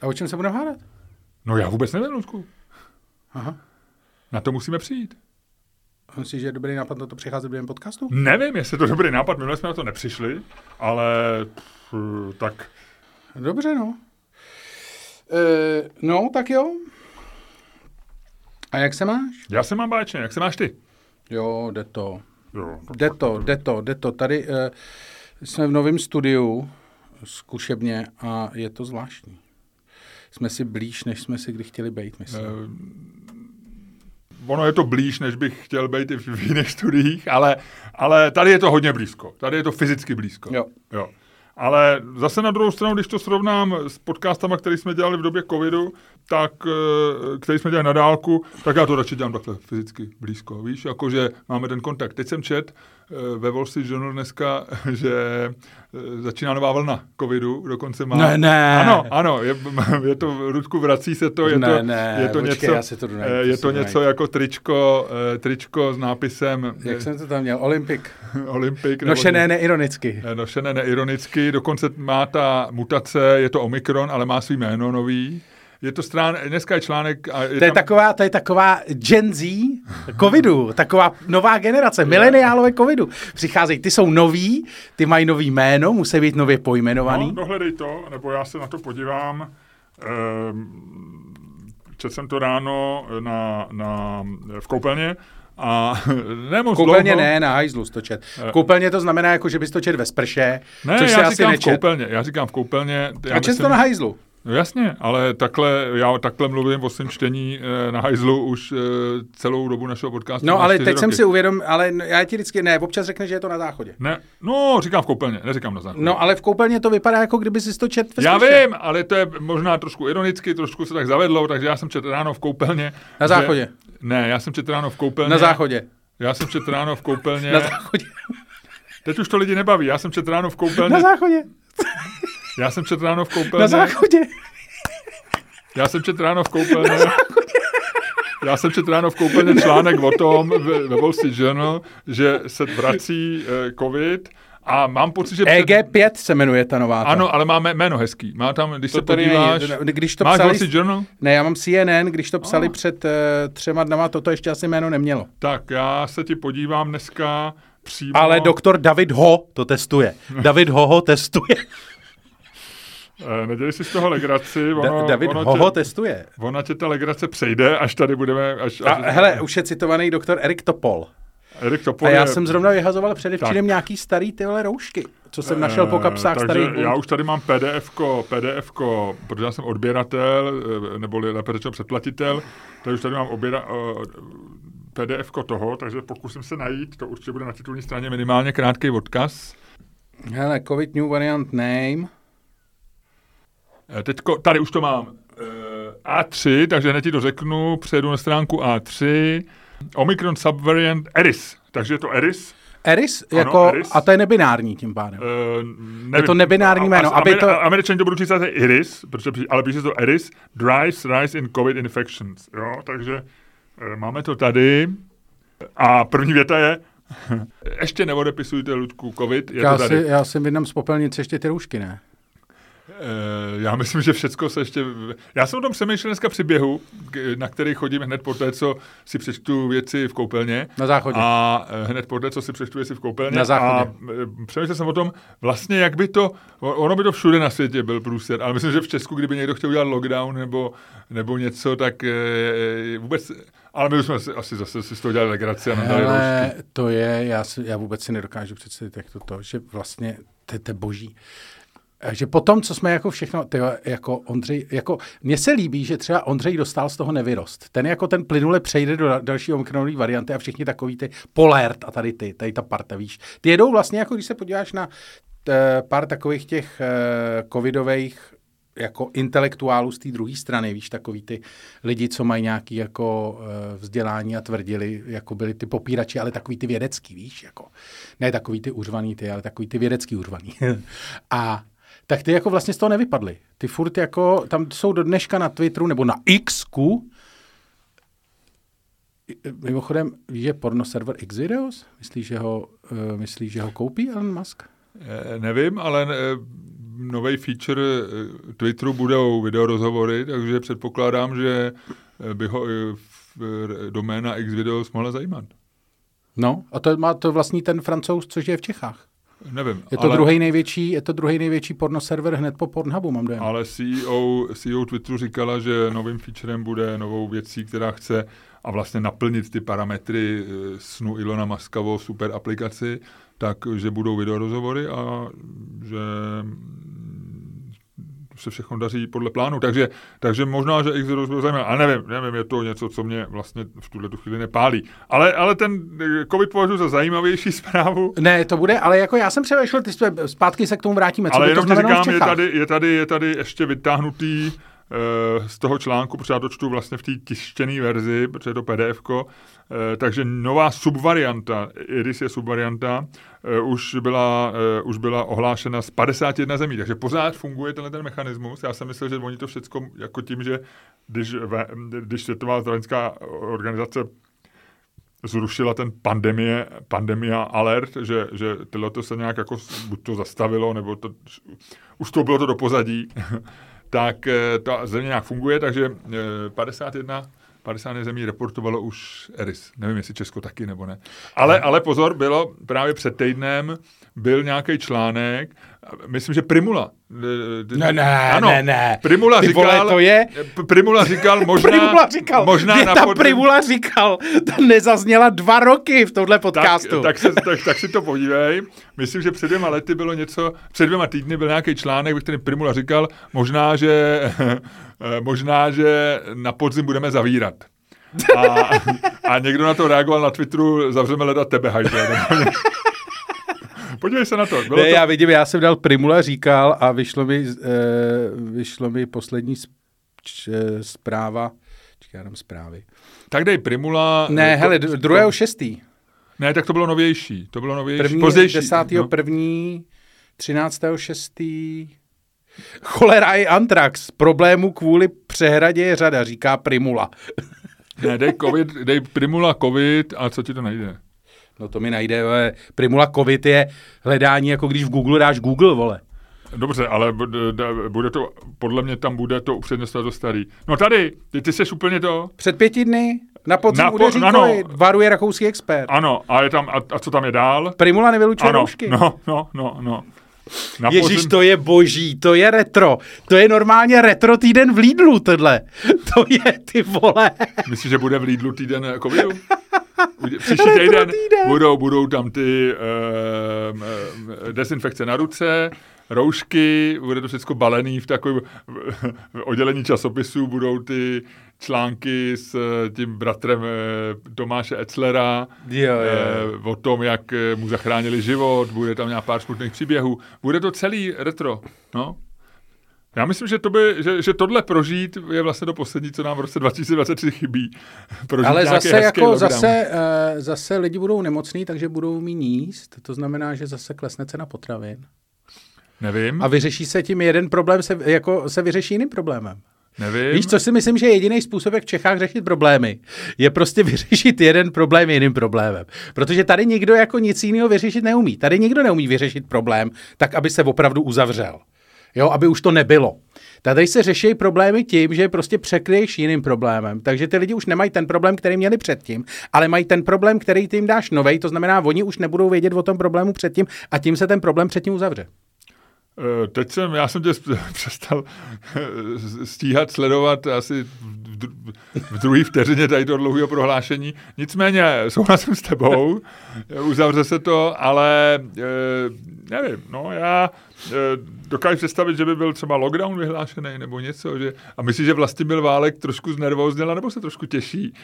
A o čem se budeme hádat? No já vůbec nevím, Ludku. Aha. Na to musíme přijít. Myslíš, že je dobrý nápad na to přicházet během podcastu? Nevím, jestli je to dobrý nápad, minule jsme na to nepřišli, ale tak... Dobře, no. No, tak jo. A jak se máš? Já se mám báječně, jak se máš ty? Jo, jde to. Jde to. Tady jsme v novém studiu, zkušebně, a je to zvláštní. Jsme si blíž, než jsme si kdy chtěli být, myslím. Ono je to blíž, než bych chtěl být i v jiných studiích, ale tady je to hodně blízko. Tady je to fyzicky blízko. Jo. Ale zase na druhou stranu, když to srovnám s podcastama, který jsme dělali v době covidu, tak, který jsme dělali na dálku, tak já to radši dělám takhle fyzicky blízko. Víš, jakože máme ten kontakt. Teď jsem čet ve Wall Street Journal dneska, že začíná nová vlna covidu, dokonce má... Ne. Ano, je to, Rudku, vrací se to, je to něco jako tričko s nápisem... Jak jsem to tam měl? Olympik. Nošené neironicky. Dokonce má ta mutace, je to Omikron, ale má svý jméno nový. Je to dneska je článek... To je taková Gen Z covidu, taková nová generace, mileniálové covidu. Přicházejí, ty jsou noví, ty mají nový jméno, musí být nově pojmenovaný. No, dohledej to, nebo já se na to podívám. Četl jsem to ráno v koupelně. A koupelně dlouho. Ne, na hajzlu stočet. Koupelně to znamená, jako, že bys stočet ve sprše, ne, což se asi nečet. Já říkám v koupelně. A čet to na hajzlu? No jasně, ale já takhle mluvím o svém čtení na hajzlu už celou dobu našeho podcastu. No ale teď roky. Jsem si uvědomil, ale já ti vždycky, občas řekne, že je to na záchodě. Ne, no říkám v koupelně, neříkám na záchodě. No ale v koupelně to vypadá, jako kdyby si to čet ve sprše. Já vím, ale to je možná trošku ironicky, trošku se tak zavedlo, takže já jsem čet ráno v koupelně. Na záchodě. Ne, já jsem čet ráno v koupelně. Na záchodě. Já jsem čet ráno v koupelně. Na záchodě. Teď už to lidi nebaví, já jsem čet ráno v koupelně. Na záchodě. Já jsem čet ráno v koupelně. Na záchodě. Já jsem čet ráno v koupelně. Já jsem čet ráno v koupelně článek o tom ve Wall Street Journal, že se vrací covid a mám pocit, že... EG5 se jmenuje ta nová. Ano, ale máme jméno hezký. Má tam, když to se podíváš... Když to máš psali, Wall Street Journal? Ne, já mám CNN, když to psali před 3 dny, toto ještě asi jméno nemělo. Tak, já se ti podívám dneska přímo... Ale doktor David Ho to testuje. David Ho testuje. Nedělej si z toho legraci. David Ho testuje. Ona tě ta legrace přejde, až tady budeme... Hele, už je citovaný doktor Erik Topol. A já jsem zrovna vyhazoval předevčírem nějaký starý tyhle roušky, co jsem našel po kapsách starých. Takže já už tady mám PDF-ko, protože já jsem odběratel, nebo lépe řečeno předplatitel, takže už tady mám PDF-ko toho, takže pokusím se najít, to určitě bude na titulní straně minimálně krátký odkaz. Hele, COVID new variant name... Teďko, tady už to mám A3, takže hned ti to řeknu, přejdu na stránku A3, Omikron subvariant Eris, takže je to Eris. Eris? Ano, jako, Eris. A to je nebinární tím pádem. Je to nebinární jméno. Američané to budou číst jako Iris, ale píše to Eris, drives rise in COVID infections. Jo, takže máme to tady a první věta je, ještě neodepisujte, Ludku, COVID, je to tady. Já si vydám z popelnice ještě ty roušky, ne? Já myslím, že všecko se ještě... Já jsem o tom přemýšlel dneska při běhu, na který chodím hned po té, co si přečtu věci v koupelně. Na záchodě. A hned po té, co si přečtu věci v koupelně. Na záchodě. A přemýšlel jsem o tom, vlastně jak by to... Ono by to všude na světě byl průser, ale myslím, že v Česku, kdyby někdo chtěl udělat lockdown nebo něco, tak vůbec... Ale my už jsme asi zase si z toho dělali legraci a nadali roušky. To je... Já vůbec si nedokážu představit, jak to, že vlastně to je boží. Takže potom, co jsme jako všechno, jako Ondřej, jako mně se líbí, že třeba Ondřej dostal z toho nevyrost. Ten jako ten plynule přejde do další omikronové varianty a všichni takový ty polert a tady ta parta, víš. Ty jedou vlastně, jako když se podíváš na pár takových těch covidových jako intelektuálů z té druhé strany, víš, takový ty lidi, co mají nějaký jako vzdělání a tvrdili, jako byli ty popírači, ale takový ty vědecký, víš, jako. Ne takový ty uřvaný ty, ale takový ty vědecký uřvaný. A tak ty jako vlastně z toho nevypadly. Ty furt jako, tam jsou do dneška na Twitteru nebo na Xku. Mimochodem, je porno server Xvideos? Myslíš, že ho koupí Elon Musk? Nevím, ale nový feature Twitteru budou videorozhovory, takže předpokládám, že by ho doména Xvideos mohla zajímat. No, a to má to vlastní ten Francouz, což je v Čechách. Nevím. Je to druhý největší pornoserver hned po Pornhubu, mám dojem. Ale CEO Twitteru říkala, že novým featurem bude novou věcí, která chce a vlastně naplnit ty parametry snu Ilona Muskovo super aplikaci, takže budou videorozhovory a že se všechno daří podle plánu. Takže možná, že Xvideos byl zajímavý. A nevím, je to něco, co mě vlastně v tuhle chvíli nepálí. Ale ten COVID považuji za zajímavější zprávu. Ne, to bude, ale jako já jsem přemýšlel, ty zpátky se k tomu vrátíme. Co ale jenom to říkám, je tady ještě vytáhnutý z toho článku, protože já to čtu vlastně v té tištěné verzi, protože je to PDF-ko, takže nová subvarianta, Eris je subvarianta, už byla ohlášena z 51 zemí, takže pořád funguje tenhle ten mechanismus. Já jsem myslel, že oni to všecko jako tím, že když Světová zdravotnická organizace zrušila ten pandemia alert, že tyhle to se nějak jako buď to zastavilo, nebo to, už to bylo to do pozadí, tak ta země nějak funguje, takže 51 zemí reportovalo už Eris. Nevím, jestli Česko taky, nebo ne. Ale pozor, bylo právě před týdnem, byl nějaký článek, myslím, že Primula. Ne. Primula říkal, vole, to je... Primula říkal, možná... Primula říkal, Primula říkal, ta nezazněla 2 roky v tomhle podcastu. Tak si to podívej. Myslím, že před 2 týdny byl nějaký článek, ve kterém Primula říkal, možná, že na podzim budeme zavírat. A někdo na to reagoval na Twitteru, zavřeme leda tebe, hajde. Podívej se na to. Ne, já vidím, já jsem dal Primula říkal a vyšlo mi poslední zpráva. Čekám jenom zprávy. Tak dej Primula. Ne, hele, 2.6. Ne, tak to bylo novější. Pozdější. 10.1. 13.6. Cholera i antrax. Problémů kvůli přehradě je řada, říká Primula. Ne, dej Primula COVID a co ti to najde? No to mi najde, vole. Primula COVID je hledání, jako když v Google dáš Google, vole. Dobře, ale bude to, podle mě tam bude to upřednostovat to starý. No tady, ty seš úplně to... Před 5 dny na podzim udeří COVID, varuje rakouský expert. Ano, a je tam, a co tam je dál? Primula nevylučuje roušky. No. Ježíš, to je boží, to je retro. To je normálně retro týden v Lidlu, tohle. To je, ty vole. Myslíš, že bude v Lidlu týden covidu? Příští týden budou tam ty dezinfekce na ruce, roušky, bude to všechno balený v takovém oddělení časopisů, budou ty články s tím bratrem Tomáše Etzlera o tom, jak mu zachránili život, bude tam nějak pár smutných příběhů. Bude to celý retro, no. Já myslím, že že tohle prožít je vlastně to poslední, co nám v roce 2023 chybí. Prožít. Ale zase lidi budou nemocný, takže budou mít jíst. To znamená, že zase klesne cena potravin. Nevím. A vyřeší se tím jeden problém, se vyřeší jiným problémem. Nevím. Víš, co si myslím, že jediný způsob, jak v Čechách řešit problémy, je prostě vyřešit jeden problém jiným problémem. Protože tady nikdo jako nic jiného vyřešit neumí. Tady nikdo neumí vyřešit problém tak, aby se opravdu uzavřel. Jo, aby už to nebylo. Tady se řeší problémy tím, že prostě překryješ jiným problémem. Takže ty lidi už nemají ten problém, který měli předtím, ale mají ten problém, který ty jim dáš novej, to znamená, oni už nebudou vědět o tom problému předtím a tím se ten problém předtím uzavře. Teď já jsem tě přestal stíhat sledovat asi v druhé vteřině tady toho dlouhého prohlášení. Nicméně souhlasím s tebou, uzavře se to, ale nevím, no já dokážu představit, že by byl třeba lockdown vyhlášený nebo něco. A myslím, že vlastně byl Válek trošku znervózněl, nebo se trošku těší,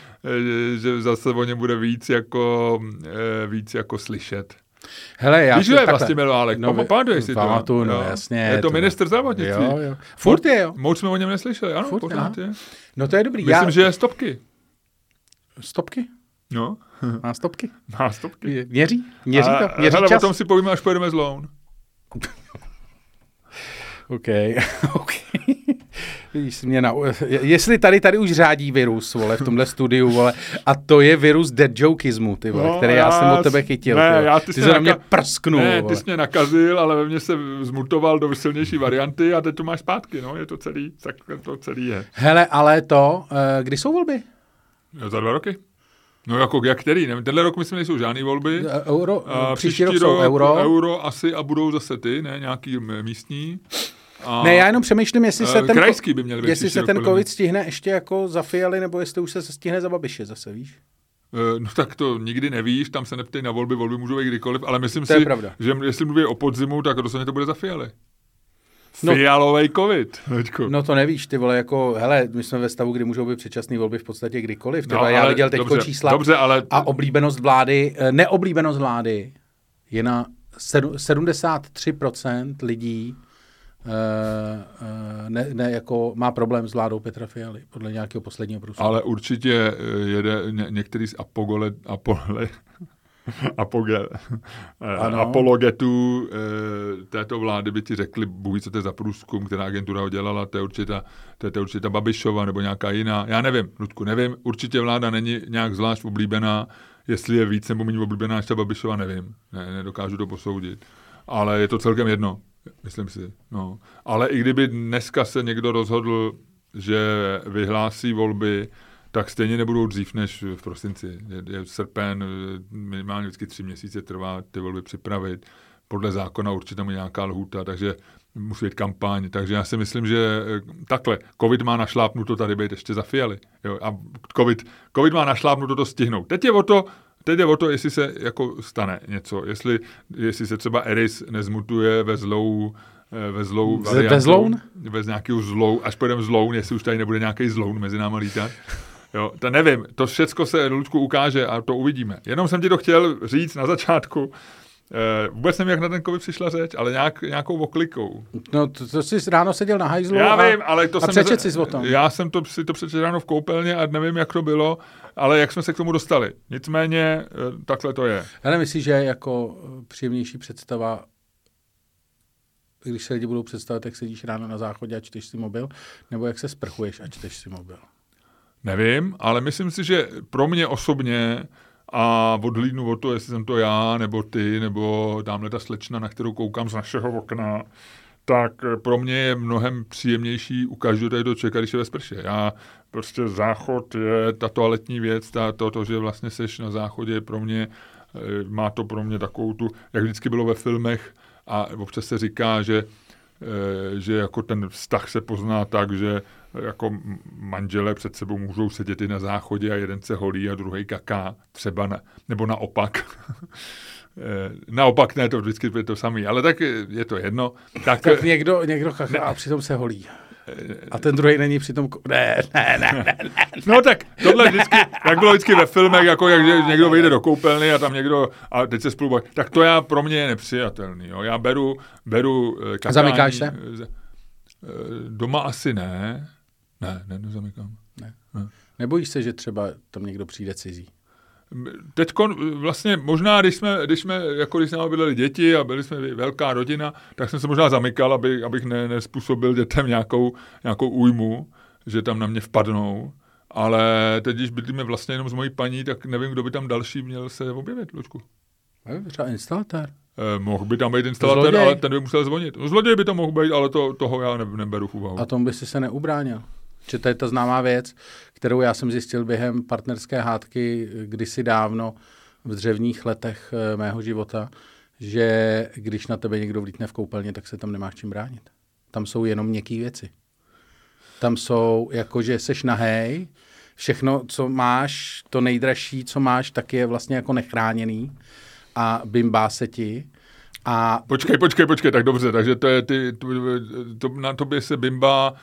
že zase o něm bude víc jako slyšet. Hele, já víš, že je vlastně Válek, pamatuješ si to? No, jasně. Je to ministr zdravotnictví. Jo. Furt je, jo. Moc jsme o něm neslyšeli, ano, furt, pořád je. No to je dobrý. Myslím, že je stopky. Stopky? No. Má stopky. Měří to, měří čas. Ale o tom si povíme, až pojedeme z Loun. OK. Jestli tady už řádí virus, vole, v tomhle studiu, vole, a to je virus deadjokismu, ty vole, no, který já jsem od tebe chytil. Ne, ty jsi na mě prsknul. Ne, ty jsi mě nakazil, ale ve mně se zmutoval do silnější varianty a teď to máš zpátky, no, je to celý, tak to celý je. Hele, ale to, kdy jsou volby? No, za 2 roky. No jako jak který, ne? Tenhle rok myslím, nejsou žádný volby. Euro, příští rok jsou euro. Euro asi a budou zase ty, ne, nějaký místní. A ne, já jenom přemýšlím, jestli se ten covid stihne ještě jako za Fialy, nebo jestli už se stihne za Babiše zase, víš? No tak to nikdy nevíš, tam se neptej na volby můžou být kdykoliv, ale myslím si, pravda, že jestli mluví o podzimu, tak dosadně to bude za Fialy. Fialovej covid. No to nevíš, ty vole, jako, hele, my jsme ve stavu, kdy můžou být předčasné volby v podstatě kdykoliv. No, já viděl teďko čísla a oblíbenost vlády, neoblíbenost vlády je na 73% lidí ne, jako má problém s vládou Petra Fialy, podle nějakého posledního průzkumu. Ale určitě jede některý z apologetů této vlády by ti řekli, buď co to je za průzkum, která agentura ho dělala, to je určitě Babišova nebo nějaká jiná. Já nevím, Ludku, nevím. Určitě vláda není nějak zvlášť oblíbená. Jestli je víc nebo méně oblíbená, ještě Babišova, nevím. Ne, nedokážu to posoudit. Ale je to celkem jedno. Myslím si, no. Ale i kdyby dneska se někdo rozhodl, že vyhlásí volby, tak stejně nebudou dřív než v prosinci. Je srpen, minimálně vždycky 3 měsíce trvá ty volby připravit. Podle zákona určitě tam je nějaká lhůta, takže musí být kampaň. Takže já si myslím, že takhle, covid má našlápnuto tady být ještě za Fialy. Jo, a covid má našlápnuto to stihnout. Teď je o to, jestli se jako stane něco, jestli se třeba Eris nezmutuje ve zlou variantu. Ve zloun? Bez nějakého zlou, až pojedeme zloun, jestli už tady nebude nějaký zloun mezi náma lítat. Jo, to nevím, to všecko se, Ludku, ukáže a to uvidíme. Jenom jsem ti to chtěl říct na začátku. Vůbec nevím, jak na ten covid přišla řeč, ale nějakou oklikou. No, to jsi ráno seděl na hajzlu a přečet jsi o tom. Já jsem si to přečet ráno v koupelně a nevím, jak to bylo, ale jak jsme se k tomu dostali. Nicméně, takhle to je. Já nemyslím, že je jako příjemnější představa, když se lidi budou představit, jak sedíš ráno na záchodě a čteš si mobil, nebo jak se sprchuješ a čteš si mobil. Nevím, ale myslím si, že pro mě osobně, a odhlídnu o to, jestli jsem to já, nebo ty, nebo tamhle ta slečna, na kterou koukám z našeho okna, tak pro mě je mnohem příjemnější u každého tady do člověka, když je ve sprše. Já prostě záchod je ta toaletní věc, to, že vlastně seš na záchodě, pro mě, má to pro mě takovou tu, jak vždycky bylo ve filmech a občas se říká, že jako ten vztah se pozná tak, že jako manželé před sebou můžou sedět i na záchodě a jeden se holí a druhej kaká, třeba, nebo naopak. Naopak ne, to vždycky je to samý, ale tak je to jedno. Tak někdo kaká ne, a přitom se holí. A ten druhý není přitom... Ne. No tak tohle vždycky, jak bylo vždycky ve filmech, jako jak někdo vyjde do koupelny a tam někdo... A teď se spolu... Tak to pro mě je nepřijatelný. Jo. Já beru kakání... Zamykáš se? Doma asi ne. Ne, nezamykám. Ne. Nebojíš se, že třeba tam někdo přijde cizí? Teď vlastně možná, když jsme bydleli děti a byli jsme velká rodina, tak jsem se možná zamykal, abych nespůsobil dětem nějakou újmu, že tam na mě vpadnou. Ale teď, když bydlíme vlastně jenom s mojí paní, tak nevím, kdo by tam další měl se objevit, Lučku. Třeba instalatér. Mohl by tam být instalatér, ale ten by musel zvonit. No, zloděj by tam mohl být, ale toho já neberu v úvahu. A tomu by si se neubránil. Že to je ta známá věc, kterou já jsem zjistil během partnerské hádky kdysi dávno v dřevních letech mého života, že když na tebe někdo vlítne v koupelně, tak se tam nemáš čím bránit. Tam jsou jenom měkký věci. Tam jsou, jakože seš nahej, všechno, co máš, to nejdražší, co máš, tak je vlastně jako nechráněný a bimbá se ti. A... Počkej, tak dobře, takže to je na tobě se bimbá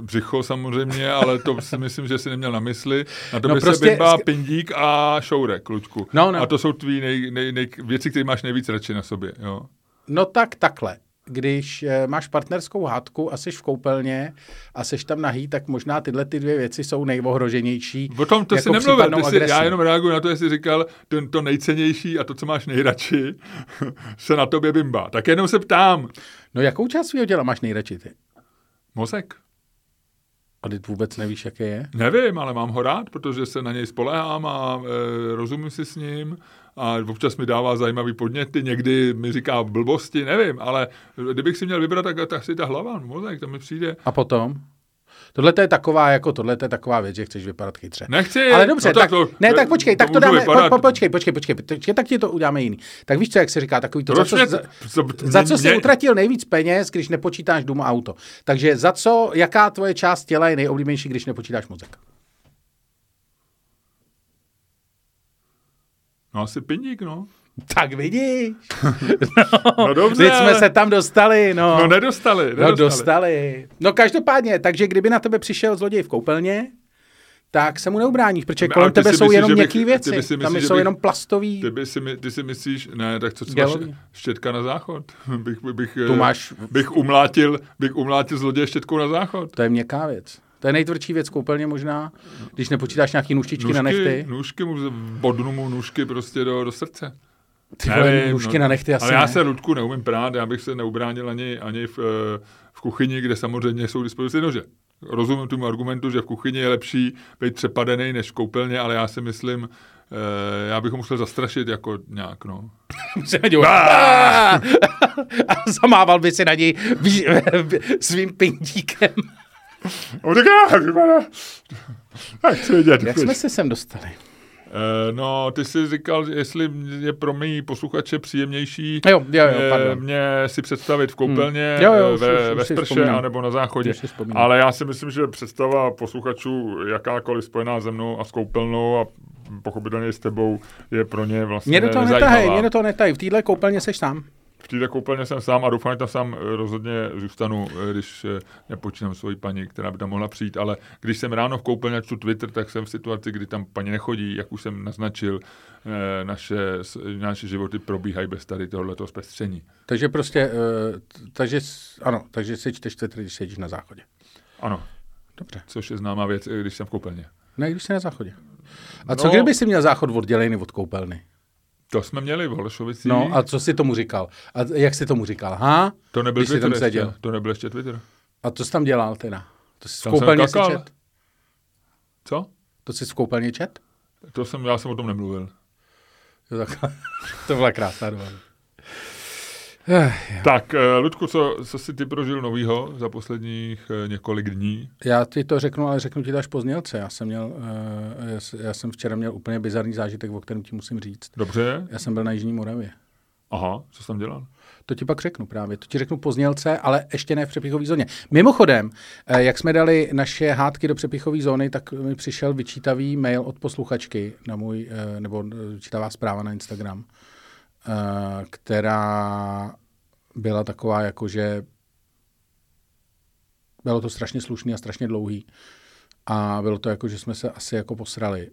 břicho samozřejmě, ale to si myslím, že jsi neměl na mysli. Na tobě se bimbá pindík a šourek, Luďku. No. A to jsou tvý věci, které máš nejvíc radši na sobě, jo. No tak takhle. Když máš partnerskou hádku a jsi v koupelně a jsi tam nahý, tak možná tyhle ty dvě věci jsou nejohroženější. O tom to jako si nemluvil. Já jenom reaguji na to, jestli říkal, to nejcennější a to, co máš nejradši, se na tobě bimbá. Tak jenom se ptám. No jakou část svého těla máš nejradši ty? Mozek. A ty vůbec nevíš, jaký je? Nevím, ale mám ho rád, protože se na něj spolehám a rozumím si s ním. A občas mi dává zajímavý podněty, někdy mi říká blbosti, nevím, ale kdybych si měl vybrat, tak si ta hlava, mozek, to mi přijde. A potom? Tohle je taková věc, že chceš vypadat chytře. Nechci. Ale dobře, no počkej, tak ti to uděláme jiný. Tak víš co, jak se říká, takový to, za co jsi utratil nejvíc peněz, když nepočítáš dům a auto. Takže jaká tvoje část těla je nejoblíbenější, když nepočítáš mozek? No asi pindík, no. Tak vidíš. No dobře. Teď jsme se tam dostali, no. No nedostali. No každopádně, takže kdyby na tebe přišel zloděj v koupelně, tak se mu neubráníš, protože kolem tebe jsou jenom měkký věci. Jenom plastový. Ty si myslíš, ne, tak co máš? Štětka na záchod. Bych umlátil zloděje štětkou na záchod. To je měkká věc. To je nejtvrdší věc koupelně možná, když nepočítáš nějaký nůžky na nechty. Bodnu mu nůžky prostě do srdce. Nůžky na nechty asi. Ale já se Ludku neumím prát, já bych se neubránil ani v kuchyni, kde samozřejmě jsou dispozici nože. Rozumím tomu argumentu, že v kuchyni je lepší být přepadený než v koupelně, ale já si myslím, já bych ho musel zastrašit jako nějak, no. A zamával by si na něj svým pindíkem. Jak jsme se sem dostali? No, ty jsi říkal, jestli je pro mě posluchače příjemnější mě si představit v koupelně, ve sprše, anebo na záchodě. Ale já si myslím, že představa posluchačů jakákoliv spojená se mnou a s koupelnou a pochopitelně s tebou je pro ně vlastně nezajímavá. Mě do toho netají, v téhle koupelně seš sám. V této koupelně jsem sám a doufám, že tam sám rozhodně zůstanu, když nepočínám svoji paní, která by tam mohla přijít, ale když jsem ráno v koupelně čtu Twitter, tak jsem v situaci, kdy tam paní nechodí, jak už jsem naznačil, naše životy probíhají bez tady tohoto zpestření. Takže prostě, takže si čteš Twitter, když sedíš na záchodě. Ano. Dobře. Což je známá věc, když jsem v koupelně. Ne, když jsi na záchodě. A co kdyby si měl záchod oddělený od koupelny? To jsme měli v Holešovicích. No a co jsi tomu říkal? A jak jsi tomu říkal? Ha? To nebyl Twitter ještě. To nebyl ještě Twitter. A co jsi tam dělal teda? To jsi v koupelně čet? Co? To jsi v koupelně čet? Já jsem o tom nemluvil. To byla krásná doba. Tak, Ludku, co jsi ty prožil novýho za posledních několik dní? Já ti to řeknu, ale řeknu ti to až po znělce. Já jsem včera měl úplně bizarní zážitek, o kterém ti musím říct. Dobře. Já jsem byl na Jižní Moravě. Aha, co jsi tam dělal? To ti pak řeknu právě. To ti řeknu po znělce, ale ještě ne v přepichové zóně. Mimochodem, jak jsme dali naše hádky do přepichové zóny, tak mi přišel vyčítavý mail od posluchačky na můj, nebo vyčítavá zpráva na Instagram, která byla taková, jakože bylo to strašně slušný a strašně dlouhý. A bylo to jako, že jsme se asi jako posrali.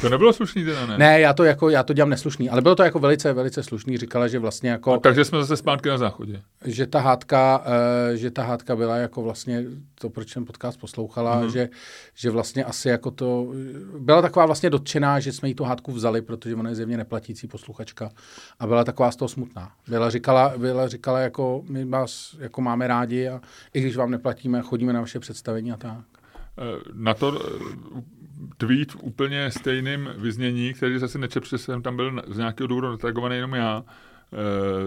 To nebylo slušný teda, ne? Ne, já to dělám neslušný, ale bylo to jako velice, velice slušný. Říkala, že vlastně jako... A takže jsme zase zpátky na záchodě. Že ta hádka byla jako vlastně to, proč jsem podcast poslouchala, že vlastně asi jako to... Byla taková vlastně dotčená, že jsme jí tu hádku vzali, protože ona je zjevně neplatící posluchačka a byla taková z toho smutná. Říkala jako, my vás jako máme rádi a i když vám neplatíme, chodíme na vaše představení a tak. Na to tweet úplně stejným vyznění, který zase nečetl, protože jsem tam byl z nějakého důvodu natagovaný jenom já,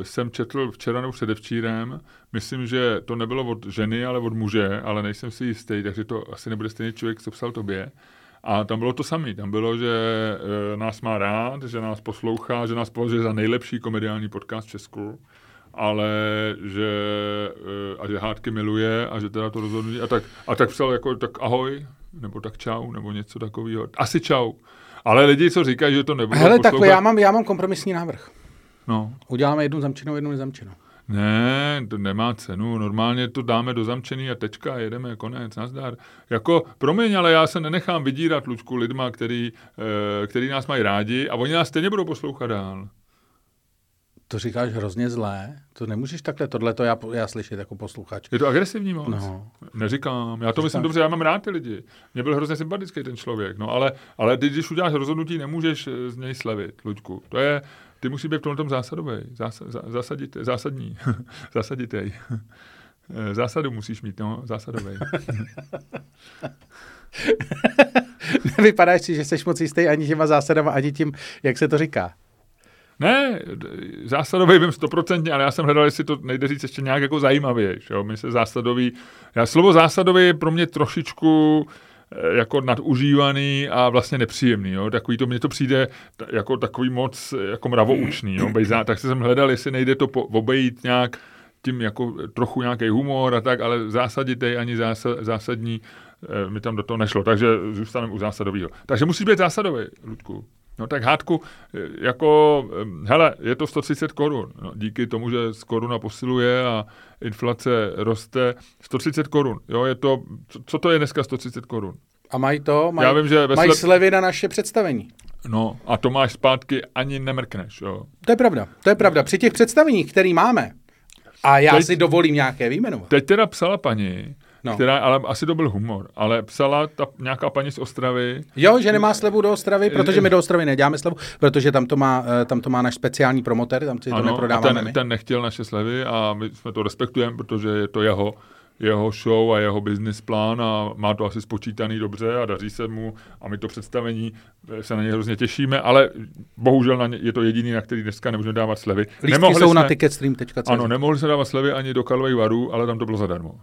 jsem četl včera nebo předevčírem. Myslím, že to nebylo od ženy, ale od muže, ale nejsem si jistý, takže to asi nebude stejný člověk, co psal tobě. A tam bylo to samé. Tam bylo, že nás má rád, že nás poslouchá, že nás považuje za nejlepší komediální podcast v Česku, ale že hádky miluje a že teda to rozhodnutí. A tak psal jako tak ahoj, nebo tak čau, nebo něco takového. Asi čau. Ale lidi, co říkají, že to nebudou poslouchat. Hele, takhle, já mám kompromisní návrh. No. Uděláme jednu zamčenou, jednu nezamčenou. Ne, to nemá cenu. Normálně to dáme do zamčený a tečka, jedeme, konec, nazdar. Jako, promiň, ale já se nenechám vydírat, Lučku, lidma, který nás mají rádi a oni nás stejně budou poslouchat dál. To říkáš hrozně zlé, to nemůžeš takhle, tohleto já slyšet jako posluchač. Je to agresivní moc? No. Neříkám, já to myslím dobře, já mám rád ty lidi. Mě byl hrozně sympatický ten člověk, no ale ty, když uděláš rozhodnutí, nemůžeš z něj slevit, Luďku. To je, ty musí být v tomhle tom zásadový. Zásadu musíš mít, no, zásadový. Nevypadáš si, že jsi moc jistý ani těma zásadama, ani tím, jak se to říká. Ne, zásadový vím 100%, ale já jsem hledal, jestli to nejde říct ještě nějak jako zajímavě. Jo? My se zásadový... Já slovo zásadový je pro mě trošičku jako nadužívaný a vlastně nepříjemný. Jo? Takový to, mně to přijde jako takový moc jako mravoučný. Jo? Tak jsem hledal, jestli nejde to obejít nějak tím jako trochu nějaký humor a tak, ale zásaditej ani zásadní mi tam do toho nešlo. Takže zůstaneme u zásadovýho. Takže musíš být zásadový, Ludku. No tak hádku, jako, hele, je to 130 korun. No, díky tomu, že koruna posiluje a inflace roste, 130 korun. Jo, je to, co to je dneska 130 korun? A mají to? Mají slevy na naše představení. No a to máš zpátky, ani nemrkneš. Jo. To je pravda. Při těch představeních, který máme, a já teď si dovolím nějaké vyjmenovat. Teď teda psala paní, která, ale asi to byl humor, ale psala nějaká paní z Ostravy. Jo, že nemá slevu do Ostravy, protože my do Ostravy neděláme slevu, protože tam to má náš speciální promotér, tam si to neprodáváme. Ano, ten nechtěl naše slevy a my jsme to respektujeme, protože je to jeho show a jeho business plán a má to asi spočítaný dobře a daří se mu a my to představení se na něj hrozně těšíme, ale bohužel je to jediný, na který dneska nemůžeme dávat slevy. Lístky jsou na ticketstream.cz. Ano, nemohli se dávat slevy ani do Karlových Varů, ale tam to bylo zadarmo.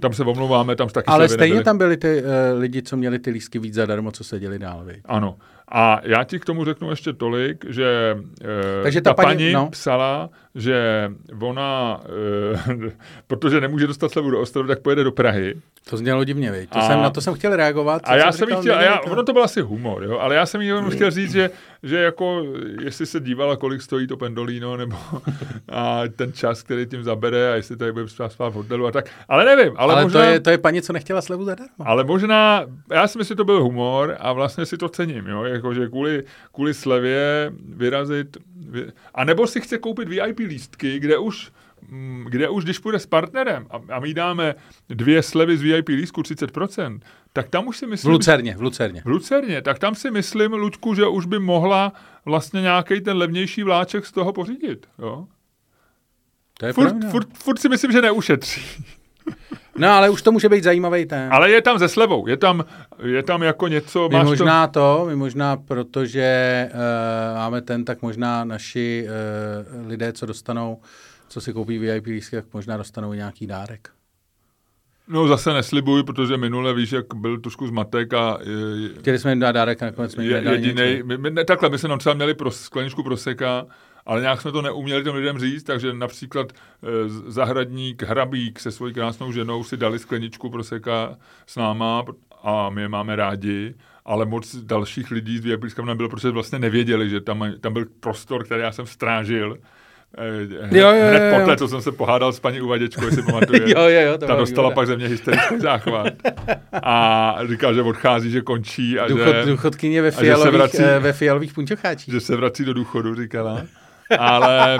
Tam se omlouváme, tam taky ale stejně nebyli. Tam byli ty lidi, co měli ty lístky víc zadarmo, co seděli dál. Vy. Ano. A já ti k tomu řeknu ještě tolik, že takže ta paní psala, že ona, protože nemůže dostat slevu do Ostravy, tak pojede do Prahy. To znělo divně, viď? Na to jsem chtěl reagovat. A já jsem říkal, ono to byl asi humor, jo? Ale já jsem jí chtěl říct, že jako, jestli se dívala, kolik stojí to pendolino, nebo a ten čas, který tím zabere, a jestli tady bude spát v hotelu a tak. Ale nevím. Ale možná, to je paní, co nechtěla slevu zadarmo. Ale možná, já si myslím, že to byl humor a vlastně si to cením, jo? Jakože kvůli slevě vyrazit. A nebo si chce koupit VIP lístky, kde už když půjde s partnerem a my dáme 2 slevy z VIP lístku 30%, tak tam už si myslím... V Lucerně. Tak tam si myslím, Luďku, že už by mohla vlastně nějaký ten levnější vláček z toho pořídit. Jo? To je furt si myslím, že neušetří. No, ale už to může být zajímavý ten. Ale je tam ze slevou, je tam jako něco... My možná, protože máme ten, tak možná naši lidé, co si koupí VIP lístky, tak možná dostanou nějaký dárek. No zase neslibuji, protože minule, víš, jak byl trošku zmatek a... Chtěli jsme jim dát dárek, nakonec jsme jim nedali takhle, my jsme tam třeba měli skleničku proseka, ale nějak jsme to neuměli těm lidem říct, takže například zahradník Hrabík se svojí krásnou ženou si dali skleničku proseka s náma a my je máme rádi, ale moc dalších lidí z VIP lístkami nebylo, protože vlastně nevěděli, že tam byl prostor, který já jsem strážil. Hned poté, co jsem se pohádal s paní uvaděčkou, jestli pamatuje, ta dostala výhoda. Pak ze mě hysterický záchvat a říkal, že odchází, že končí a že... Důchodkyně ve fialových punčocháčích. Že se vrací do důchodu, říkala. Ale...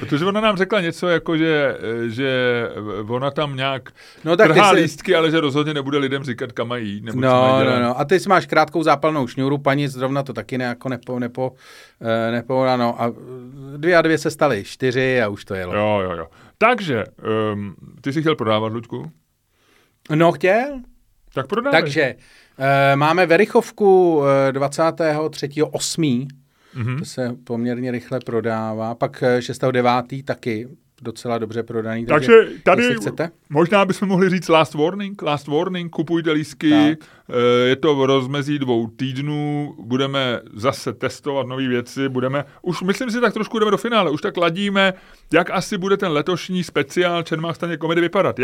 Protože ona nám řekla něco, jako že ona tam nějak trhá lístky, ale že rozhodně nebude lidem říkat, kam mají. A ty si máš krátkou zápalnou šňůru, paní zrovna to taky jako a 2 a 2 se staly 4 a už to jelo. Jo. Takže, ty jsi chtěl prodávat, Luďku? No, chtěl. Tak prodáváš. Takže, máme Verichovku 23.8., to se poměrně rychle prodává. Pak 6.9. taky docela dobře prodaný. Takže tady chcete? Možná bychom mohli říct last warning, kupujte lístky, je to v rozmezí 2 týdnů, budeme zase testovat nové věci, už myslím si tak trošku jdeme do finále, už tak ladíme, jak asi bude ten letošní speciál Čermák Staněk komedy vypadat,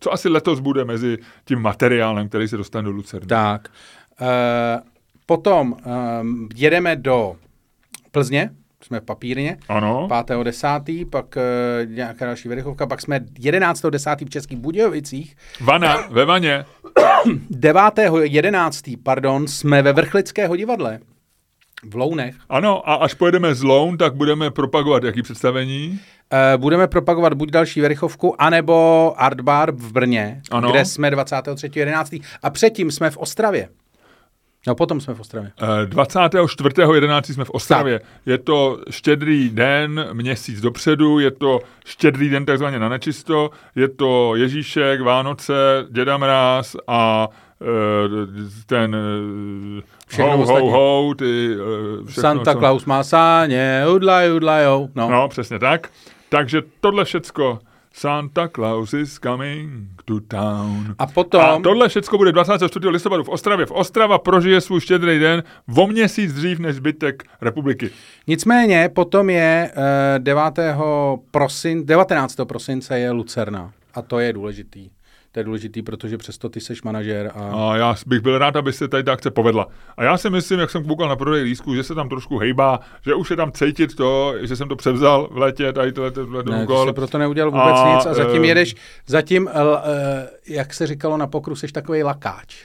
co asi letos bude mezi tím materiálem, který se dostane do Lucerny. Tak, potom jedeme do Plzně, jsme v Papírně, 5.10., pak nějaká další Verichovka, pak jsme 11.10. v Českých Budějovicích. Ve Vaně. 9.11., jsme ve Vrchlického divadle v Lounech. Ano, a až pojedeme z Loun, tak budeme propagovat jaký představení? Budeme propagovat buď další Verichovku, anebo Art Bar v Brně, kde jsme 23.11. a předtím jsme v Ostravě. No potom jsme v Ostravě. 24.11. jsme v Ostravě. Tak. Je to štědrý den, měsíc dopředu, je to štědrý den takzvaně na nečisto, je to Ježíšek, Vánoce, Děda Mráz a ten ho, ty... Santa Claus má sáně, udlaj, udlaj, ho. No, přesně tak. Takže tohle všecko... Santa Claus is coming to town. A potom... A tohle všecko bude 24. listopadu v Ostravě. V Ostrava prožije svůj štědrý den o měsíc dřív než zbytek republiky. Nicméně potom je 19. prosince je Lucerna. A to je důležitý. To je důležitý, protože přesto ty seš manažér. A já bych byl rád, aby se tady ta akce povedla. A já si myslím, jak jsem koukal na prodej lístků, že se tam trošku hejbá, že už je tam cítit to, že jsem to převzal v létě, tady tohle úkol. Ne, proto neudělal vůbec nic a zatím jedeš, jak se říkalo na pokru, seš takovej lakáč.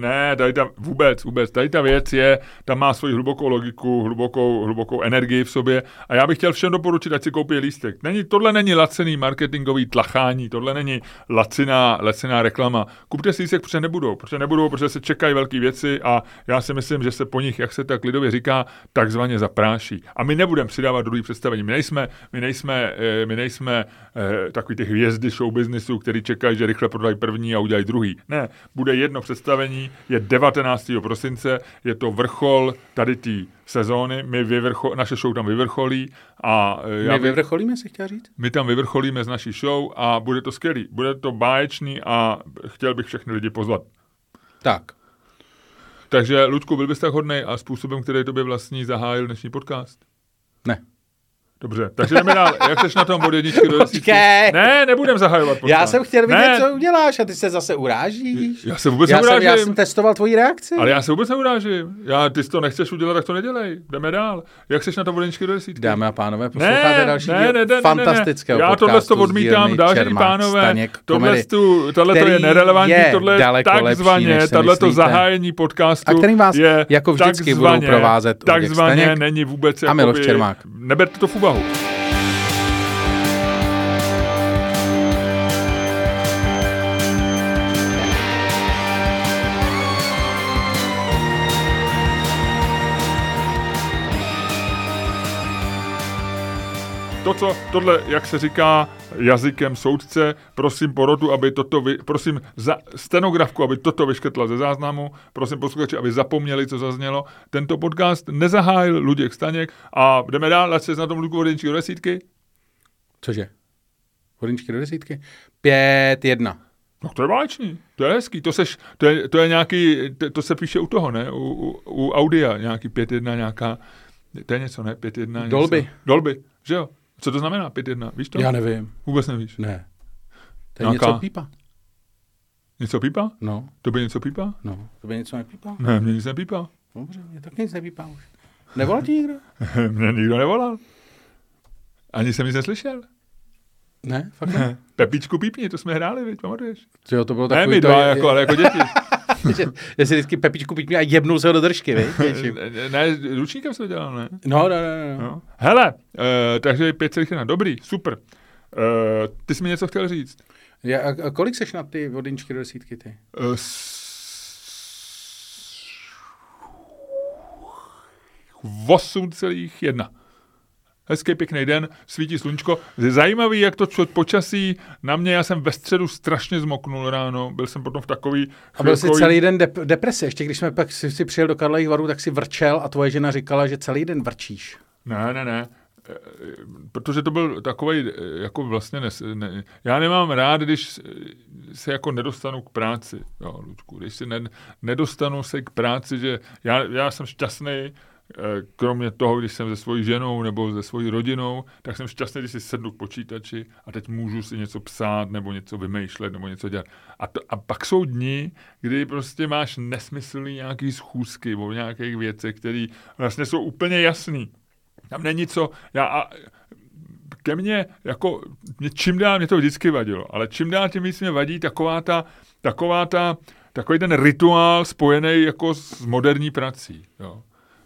Ne, tady tam vůbec. Tady ta věc je, tam má svoji hlubokou logiku, hlubokou energii v sobě a já bych chtěl všem doporučit, ať si koupí lístek. Tohle není laciný marketingový tlachání, tohle není laciná reklama. Kupte si lístek, protože nebudou, protože se čekají velké věci a já si myslím, že se po nich, jak se tak lidově říká, takzvaně zapráší. A my nebudeme přidávat druhý představení. My nejsme takový ty hvězdy showbiznesu, který čekají, že rychle prodají první a udělají druhý. Ne, bude jedno představení, je 19. prosince, je to vrchol tady té sezóny, naše show tam vyvrcholí. Vyvrcholíme, si chtěl říct? My tam vyvrcholíme z naší show a bude to skvělý, bude to báječný a chtěl bych všechny lidi pozvat. Tak. Takže, Luďku, byl bys tak hodnej a způsobem, který tobě vlastní, zahájil dnešní podcast? Ne. Dobře, takže jdeme dál. Jak seš na tom od jedničky do desítky? Ne, nebudem zahajovat. Počkej. Já jsem chtěl vidět, co uděláš a ty se zase urážíš. Já se vůbec neurážím. Já jsem testoval tvoji reakci. Ale já se vůbec neurážím. Ty to nechceš udělat, tak to nedělej. Jdeme dál. Jak seš na tom od jedničky do desítky? Dámy a pánové, posloucháte další díl fantastického podcastu. Já tohle odmítám, další pánové. Tohle je nerelevantní, tohle je takzvaně, tohleto zahájení podcastu. A který vás jako vždycky budou provázet takzvaně není vůbec a Miloš Čermák. Neberte to fuba. Tohle, jak se říká jazykem soudce, prosím porotu, aby prosím stenografku, aby toto vyškrtla ze záznamu, prosím posluchači, aby zapomněli, co zaznělo. Tento podcast nezahájil Luděk Staněk a jdeme dál, ať se na tom Luku hodinčky do desítky. Cože? Hodinčky do desítky? 5-1. No to je válečný, to je hezký, to je nějaký, to se píše u toho, ne? U Audia nějaký 5-1, nějaká, to je něco, ne? 5-1. Dolby, že jo? Co to znamená 5-1? Víš to? Já nevím. Vůbec nevíš? Ne. To je něco pípa. Něco pípa? No. To by něco pípa? No. To by něco nepípa? Ne, mě nic nepípa. Dobře, mě tak nic nepípa už. Nevolal ti nikdo? Mě nikdo nevolal. Ani jsem nic neslyšel. Ne, fakt ne. Pepičku pípni, to jsme hráli, víš, pamatuješ? Jo, to bylo takový... Ne, my dva, ale jako děti. Já si vždycky Pepičku pípni a jebnul se ho do držky, víš? Ne, ručníkem se to dělal, ne? No. Hele, takže 5,1, dobrý, super. Ty jsi mi něco chtěl říct. A kolik seš na ty vodinčky do desítky, ty? 8,1. Hezký, pěkný den, svítí sluníčko. Je zajímavý, jak to počasí na mě. Já jsem ve středu strašně zmoknul ráno, byl jsem potom v takový... A byl jsi celý den depresi, ještě když jsme pak si přijel do Karlových Varů, tak si vrčel a tvoje žena říkala, že celý den vrčíš. Ne. Protože to byl takovej, jako vlastně... já nemám rád, když se jako nedostanu k práci, jo, Luďku. Když si nedostanu se k práci, že já jsem šťastný, kromě toho, když jsem se svojí ženou nebo se svojí rodinou, tak jsem šťastný, když si sednu k počítači a teď můžu si něco psát nebo něco vymýšlet nebo něco dělat. A pak jsou dny, kdy prostě máš nesmyslný nějaký schůzky o nějakých věcech, které vlastně jsou úplně jasný. Tam není co... Ke mně, jako, čím dál mě to vždycky vadilo, ale čím dál tím víc mě vadí takový ten rituál spojený jako s moderní prací, jo.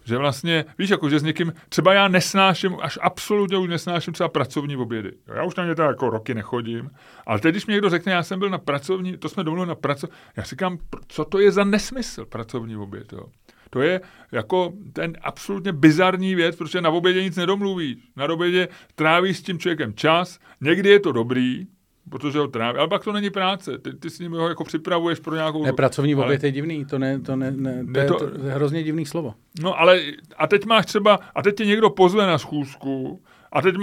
Že vlastně, víš, jako, že s někým, třeba já nesnáším, až absolutně už nesnáším třeba pracovní obědy. Já už na ně tak jako roky nechodím, ale teď, když mi někdo řekne, já jsem byl na pracovní, to jsme domluvili na pracovní, já říkám, co to je za nesmysl pracovní oběd, jo. To je jako ten absolutně bizarní věc, protože na obědě nic nedomluvíš. Na obědě trávíš s tím člověkem čas, někdy je to dobrý, protože ho tráví, ale pak to není práce. Ty s ním ho jako připravuješ pro nějakou... Ne, pracovní oběd je divný, to je hrozně divný slovo. No ale a teď máš třeba, a teď tě někdo pozve na schůzku a teď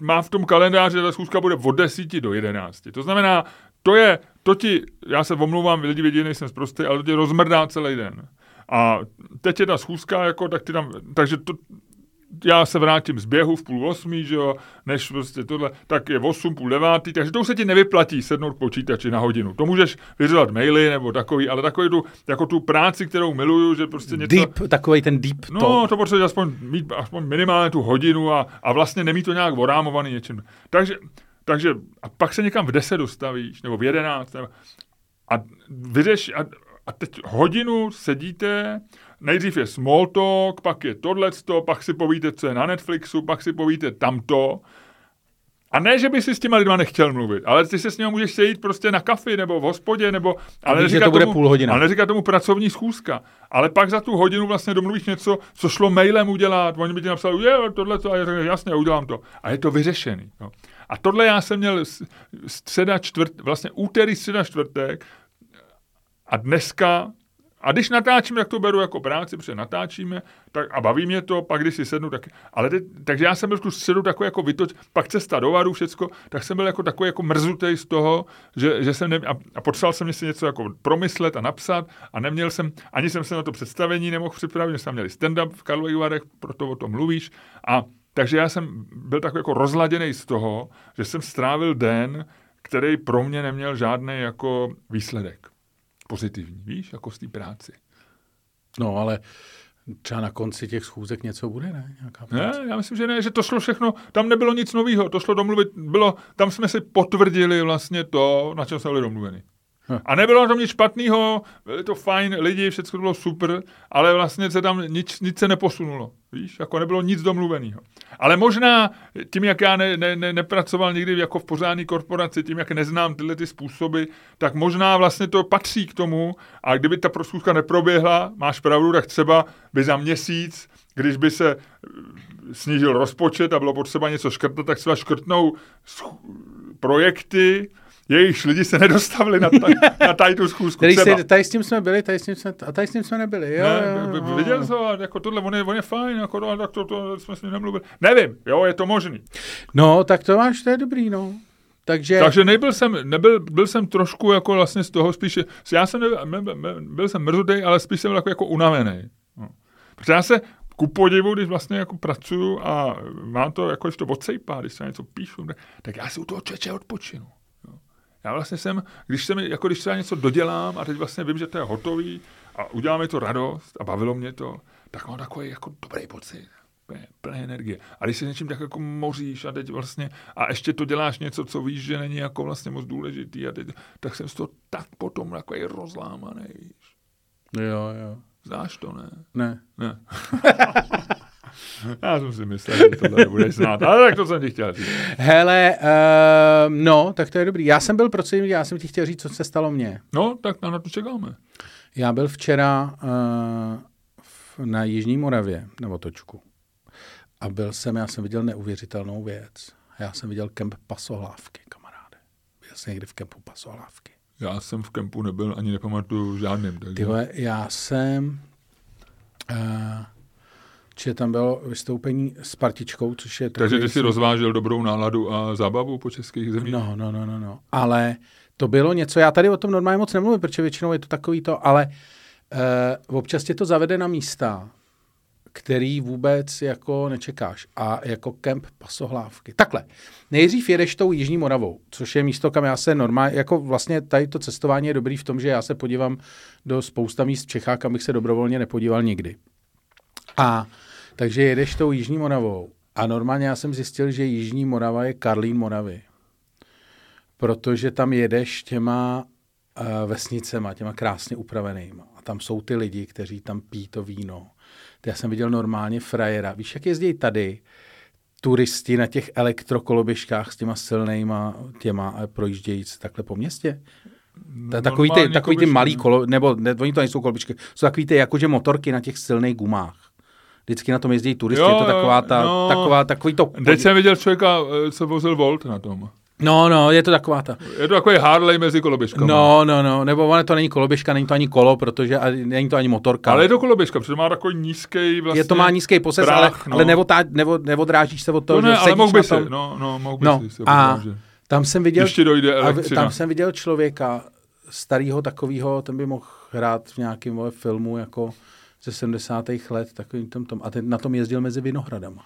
má v tom kalendáři, že ta schůzka bude od 10 do 11. To znamená, já se omlouvám, lidi vědí, nejsem zprostý, ale to tě rozmrdá celý den. A teď je ta schůzka, jako, tak ty tam, takže to, já se vrátím z běhu v 7:30, že jo, než prostě tohle, tak je 8:30, takže to už se ti nevyplatí sednout k počítači na hodinu. To můžeš vyřizovat maily nebo takový, ale takový tu práci, kterou miluju, že prostě něco... Takový ten deep. No, to potřebuje aspoň mít aspoň minimálně tu hodinu a vlastně nemít to nějak orámovaný něčím. Takže a pak se někam v 10 dostavíš, nebo v 11, a vyřeš... A teď hodinu sedíte, nejdřív je small talk, pak je tohleto, pak si povíte, co je na Netflixu, pak si povíte tamto. A ne, že by si s těma lidma nechtěl mluvit, ale ty se s nimi můžeš sejít prostě na kafi nebo v hospodě, nebo... Ale neříká to bude půl hodina. Ale neříká tomu pracovní schůzka. Ale pak za tu hodinu vlastně domluvíš něco, co šlo mailem udělat. Oni by ti napsali, je tohleto, a já řeknu, jasně, udělám to. A je to vyřešený. No. A tohle já jsem měl vlastně úterý, středa, čtvrtek. A dneska, a když natáčím, tak to beru jako práci, protože natáčíme, tak a baví mě to, pak když si sednu, tak, ale takže já jsem byl v tu středu takový jako vytoč, pak cesta do varu, všecko, tak jsem byl jako takový jako mrzutej z toho, že jsem a potřeboval jsem si něco jako promyslet a napsat a neměl jsem, ani jsem se na to představení nemohl připravit, že jsme měli stand-up v Karlových Varech, proto o tom mluvíš a takže já jsem byl takový jako rozladěnej z toho, že jsem strávil den, který pro mě neměl žádný jako výsledek. Pozitivní, víš, jako z té práci. No, ale třeba na konci těch schůzek něco bude, ne? Nějaká práce? Ne, já myslím, že ne, že to šlo všechno, tam nebylo nic novýho, to šlo domluvit, tam jsme si potvrdili vlastně to, na čem jsme byli domluveni. A nebylo na tom nic špatného, byli to fajn lidi, všechno bylo super, ale vlastně se tam nic se neposunulo, víš, jako nebylo nic domluveného. Ale možná tím, jak já nepracoval nikdy jako v pořádné korporaci, tím, jak neznám tyhle ty způsoby, tak možná vlastně to patří k tomu a kdyby ta schůzka neproběhla, máš pravdu, tak třeba by za měsíc, když by se snížil rozpočet a bylo potřeba něco škrtat, tak třeba škrtnou projekty, jejichž lidi se nedostavili na tady tu schůzku. Tady s tím jsme byli, tady s tím jsme nebyli. Jo, ne, viděl jsem, jako tohle, on je fajn, jako, no, tak to jsme s ním nemluvili. Nevím, jo, je to možný. No, tak to máš, to je dobrý, no. Takže byl jsem trošku jako vlastně z toho spíš, já jsem byl jsem mrzutej, ale spíš jsem byl jako unavený. No. Protože já se ku podivu, když vlastně jako pracuju a mám to, jako když to odsejpá, když se něco píšu, tak já si u toho čeče odpočinu. Já vlastně jsem, když třeba něco dodělám a teď vlastně vím, že to je hotový a uděláme to radost a bavilo mě to, tak mám takový jako dobrý pocit, plné energie. A když se něčím tak jako moříš a teď vlastně a ještě to děláš něco, co víš, že není jako vlastně moc důležitý a teď, tak jsem z toho tak potom takový rozlámaný, víš. Jo. Znáš to, ne? Ne. Já jsem si myslel, že tohle nebudeš znát, ale tak to jsem ti chtěl říct. Hele, no, tak to je dobrý. Já jsem byl procedím, já jsem ti chtěl říct, co se stalo mně. No, tak na to čekáme. Já byl včera na Jižní Moravě, na otočku. A já jsem viděl neuvěřitelnou věc. Já jsem viděl kemp Pasohlávky, kamaráde. Byl jsem někdy v kempu Pasohlávky. Já jsem v kempu nebyl, ani nepamatuju žádným. Takže... Tyhle, já jsem... že tam bylo vystoupení s partičkou, což je... Takže ty si rozvážel dobrou náladu a zábavu po českých zemích? No. Ale to bylo něco, já tady o tom normálně moc nemluvím, protože většinou je to takový to, ale občas tě to zavede na místa, který vůbec jako nečekáš. A jako kemp Pasohlávky. Takhle, nejdřív jedeš tou Jižní Moravou, což je místo, kam já se normálně, jako vlastně tady to cestování je dobrý v tom, že já se podívám do spousta míst v Čechách, kam bych se dobrovolně nepodíval nikdy. A takže jedeš tou Jižní Moravou. A normálně já jsem zjistil, že Jižní Morava je Karlín Moravy. Protože tam jedeš těma vesnicema, těma krásně upravenýma. A tam jsou ty lidi, kteří tam pijí to víno. Já jsem viděl normálně frajera. Víš, jak jezdí tady turisti na těch elektrokoloběžkách s těma silnejma těma a projíždějí se takhle po městě? Takový ty malý kolo, nebo ne, oni to nejsou koloběžky, jsou takový ty jakože motorky na těch silných gumách. Vždycky na tom jezdí turisti, jo, je to taková ta, no, taková, takový to... Teď jsem viděl člověka, co vozil Volt na tom. No, je to taková ta... Je to takový Harley mezi koloběžkama. No, nebo ono to není koloběžka, není to ani kolo, protože není to ani motorka. Ale je to koloběžka, protože má takový nízký vlastně... Je to má nízký poses, práh, ale neodrážíš se od toho, že sedíš na tom. Mohl by si. A tam jsem viděl... Ještě dojde elektřina. Tam jsem viděl člověka starýho takovýho, ten by mohl hrát v nějakém filmu jako ze 70. let, takovým tom. A ten na tom jezdil mezi vinohradama.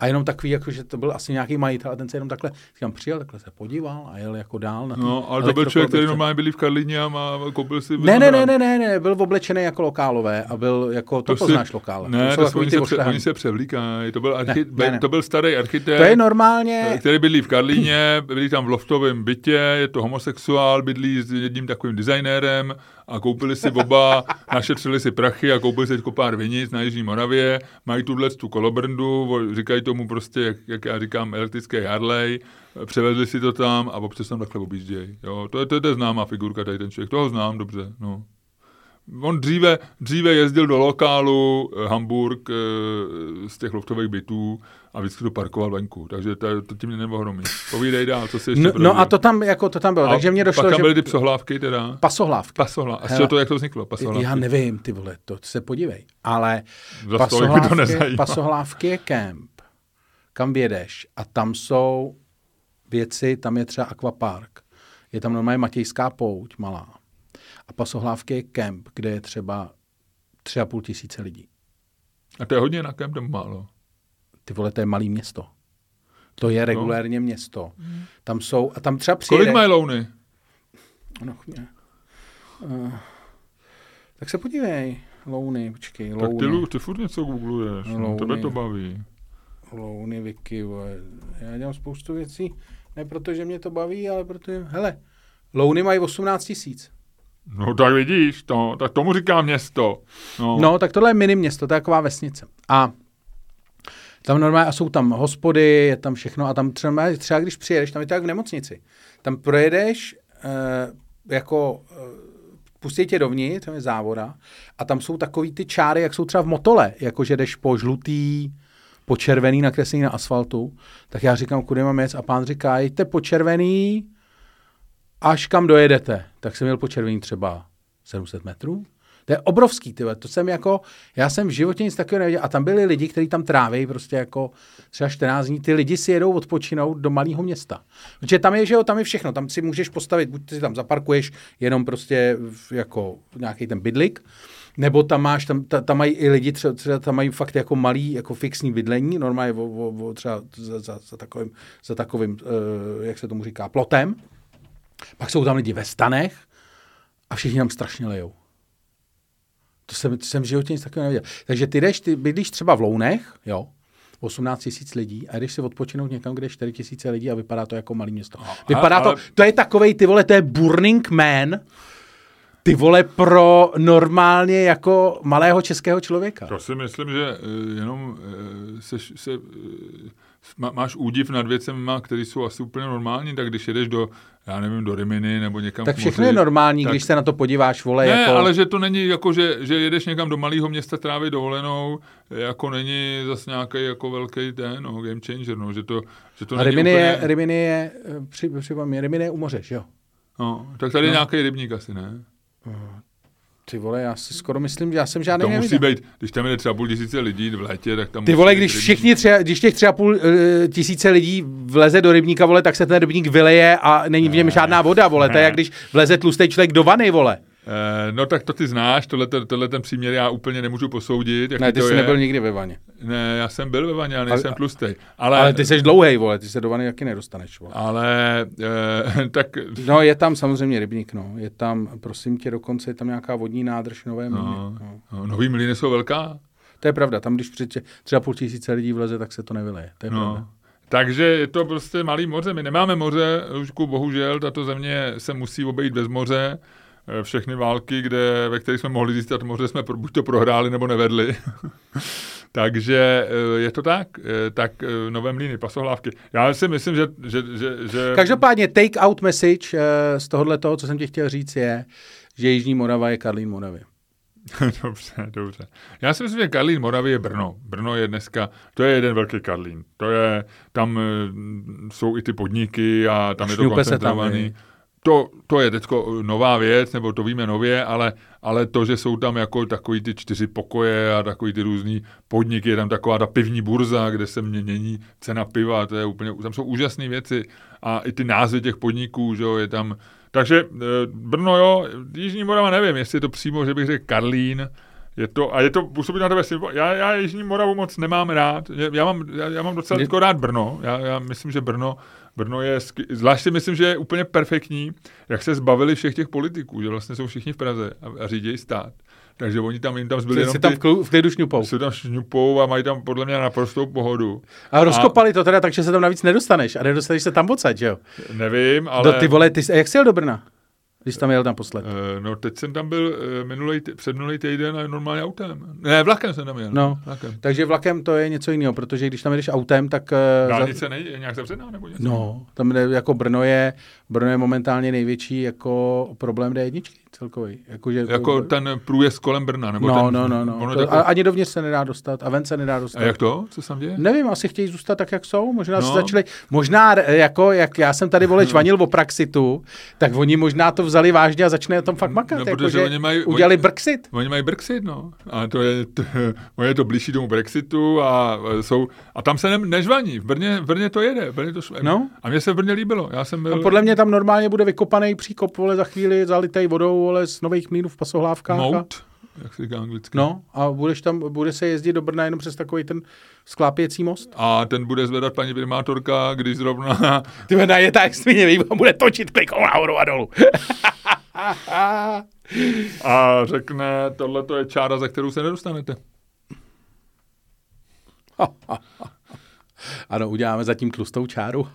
A jenom takový, jakože to byl asi nějaký majitel, a ten se jenom takhle, říkám, přijel, takhle se podíval a jel jako dál. Na no, ale to byl člověk, který normálně byli v Karlině a koupil si... Ne, byl oblečený jako lokálové a byl jako, to poznáš lokále. Ne, to oni se převlíkají, to byl starý architekt, to je normálně... který bydlí v Karlině, byli tam v loftovém bytě, je to homosexuál, bydlí s jedním takovým designérem a koupili si oba, našetřili si prachy a koupili si pár vinic na Jižní Moravě, mají tuhle tu kolobrndu, říkají tomu prostě, jak já říkám, elektrické Harley, převezli si to tam a občas tam takhle objíždějí. To je známá figurka, tady ten člověk, toho znám dobře. No. On dříve jezdil do lokálu Hamburg z těch loftových bytů a vždycky to parkoval venku, takže to tím mě neohromí. Povídej dál, co si ještě prověděl. No a to tam bylo, a takže mě došlo, pak tam byly ty Pasohlávky teda. Pasohlávky. A jak to vzniklo, Pasohlávky? Já nevím, ty vole, to se podívej, ale Pasohlávky je kemp, kam jedeš a tam jsou věci, tam je třeba akvapark, je tam normálně Matějská pouť malá. A Pasohlávky je kemp, kde je třeba 3,5 tisíce lidí. A to je hodně na kemp, nebo málo? Ty vole, to je malý město. To je regulérně město. Tam jsou, a tam třeba přijede... Kolik mají Louny? No, tak se podívej. Louny, počkej, Louny. Tak ty furt něco googluješ, no, tebe to baví. Louny, Wiki, vole. Já dělám spoustu věcí, ne protože mě to baví, ale protože... Hele, Louny mají 18 000. No tak vidíš, tak tomu říká město. No, tak tohle je mini město, to je taková vesnice. A tam normálně jsou tam hospody, je tam všechno a tam třeba když přijedeš, tam je to jak v nemocnici. Tam projedeš, pustí tě dovnitř, tam je závora a tam jsou takový ty čáry, jak jsou třeba v Motole, jakože jdeš po žlutý, po červený nakreslení na asfaltu. Tak já říkám, kudy mám jec a pán říká, jděte po červený, až kam dojedete, tak jsem jel po červený třeba 700 metrů. To je obrovský, tyhle. To jsem jako, já jsem v životě nic takového neviděl. A tam byli lidi, kteří tam tráví prostě jako třeba 14 dní. Ty lidi si jedou odpočinout do malého města. Protože tam je, tam je všechno. Tam si můžeš postavit, buď si tam zaparkuješ jenom prostě jako nějaký ten bydlik, nebo tam máš, tam mají i lidi, třeba tam mají fakt jako malý, jako fixní bydlení, normálně třeba za takovým jak se tomu říká, plotem. Pak jsou tam lidi ve stanech a všichni tam strašně lejou. To jsem v životě nic takového neviděl. Takže ty bydlíš třeba v Lounech, jo, 18 000 lidí a jdeš si odpočinout někam, kde je 4 000 lidí a vypadá to jako malý město. To je takovej, ty vole, to je Burning Man, ty vole, pro normálně jako malého českého člověka. To si myslím, že jenom máš údiv nad věcema, které jsou asi úplně normální, tak když jedeš do, já nevím, do Rimini nebo někam... Tak všechno je normální, tak... když se na to podíváš, vole, ne, jako... Ne, ale že to není, jako že jedeš někam do malého města trávit dovolenou, jako není zase nějaký jako velký ten, no, game changer, no, že to není Rimini úplně... Rimini je u moře, že jo? No, tak tady je nějaký rybník asi, ne? Ty vole, já si skoro myslím, že já jsem žádný neviděl. To musí být, když tam jde 3,5 tisíce lidí v létě, tak tam... Ty vole, když těch 3,5 tisíce lidí vleze do rybníka, vole, tak se ten rybník vyleje a není v něm žádná voda, vole. To je jak když vleze tlustý člověk do vany, vole. No tak to ty znáš, tohle ten příměr já úplně nemůžu posoudit. Ne, ty jsi nebyl nikdy ve vaně. Ne, já jsem byl ve vaně, ale nejsem tlustej. Ale ty jsi dlouhej, vole, ty se do vany taky nedostaneš, vole. Ale, tak... No, je tam samozřejmě rybník, no. Je tam, prosím tě, dokonce je tam nějaká vodní nádrž Nové Mlýny. No. Nový Mlýny jsou velká. To je pravda, tam když 3,5 tisíce lidí vleze, tak se to nevyleje. To je pravda. Takže je to prostě malý moře. My nemáme moře, Lužku, bohužel, tato země se musí obejít bez moře. všechny války, ve kterých jsme mohli získat moře, jsme buď to prohráli, nebo nevedli. Takže je to tak. Tak Nové Mlýny, Pasohlávky. Já si myslím, že... Každopádně take out message z tohoto, co jsem ti chtěl říct, je, že Jižní Morava je Karlín Moravy. Dobře. Já si myslím, že Karlín Moravy je Brno. Brno je dneska, to je jeden velký Karlín. To je, tam jsou i ty podniky a tam je to koncentrovaný. To je teďko nová věc, nebo to víme nově, ale to, že jsou tam jako takový ty 4 pokoje a takový ty různý podniky, je tam taková ta pivní burza, kde se mění cena piva, to je úplně, tam jsou úžasné věci a i ty názvy těch podniků, že jo, je tam. Takže Brno, jo, Jižní Morava nevím, jestli je to přímo, že bych řekl Karlín, je to působí na tebe symbol. Já Jižní Moravu moc nemám rád, já mám docela rád Brno, já myslím, že Brno je, zvlášť si myslím, že je úplně perfektní, jak se zbavili všech těch politiků, že vlastně jsou všichni v Praze a řídí stát. Takže oni tam, jim tam zbyli jenom tam v klidu šňupou. Se tam šňupou a mají tam podle mě naprostou pohodu. A rozkopali to teda tak, že se tam navíc nedostaneš. A nedostaneš se tam odsaď, že jo? Nevím, ale... Ty vole, jak jsi jel do Brna? Když tam jel naposled. No teď jsem tam byl předminulý týden a normálně autem. Ne, vlakem jsem tam jel. No, vlakem. Takže vlakem to je něco jiného, protože když tam jedeš autem, tak... Dálnice je nějak zavřená nebo něco? No, tam jako Brno je momentálně největší jako problém D1 celkový. Jako ten průjezd kolem Brna? Nebo no. A ani dovnitř se nedá dostat a ven se nedá dostat. A jak to? Co se tam děje? Nevím, asi chtějí zůstat tak, jak jsou. Možná začali... Možná, jako jak já jsem tady čvanil o praxitu, tak oni možná to vzali vážně a začne tam fakt makat. No, jako, protože udělali Brexit. Oni mají Brexit, no. A je to blížší tomu Brexitu a tam se nežvaní. V Brně to jede. No? A mně se v Brně líbilo. A podle mě tam normálně bude vykopaný příkop, vole, za chvíli zalitej vodou, vole, z Nových Mlýnů v Pasohlávkách. Mout, jak se říká anglicky. No, a bude se jezdit do Brna jenom přes takový ten sklápěcí most. A ten bude zvedat paní primátorka, když zrovna... Ty bude najetá extrémně, bude točit klikou nahoru a dolů. A řekne, tohle to je čára, za kterou se nedostanete. Ano, uděláme zatím tlustou čáru.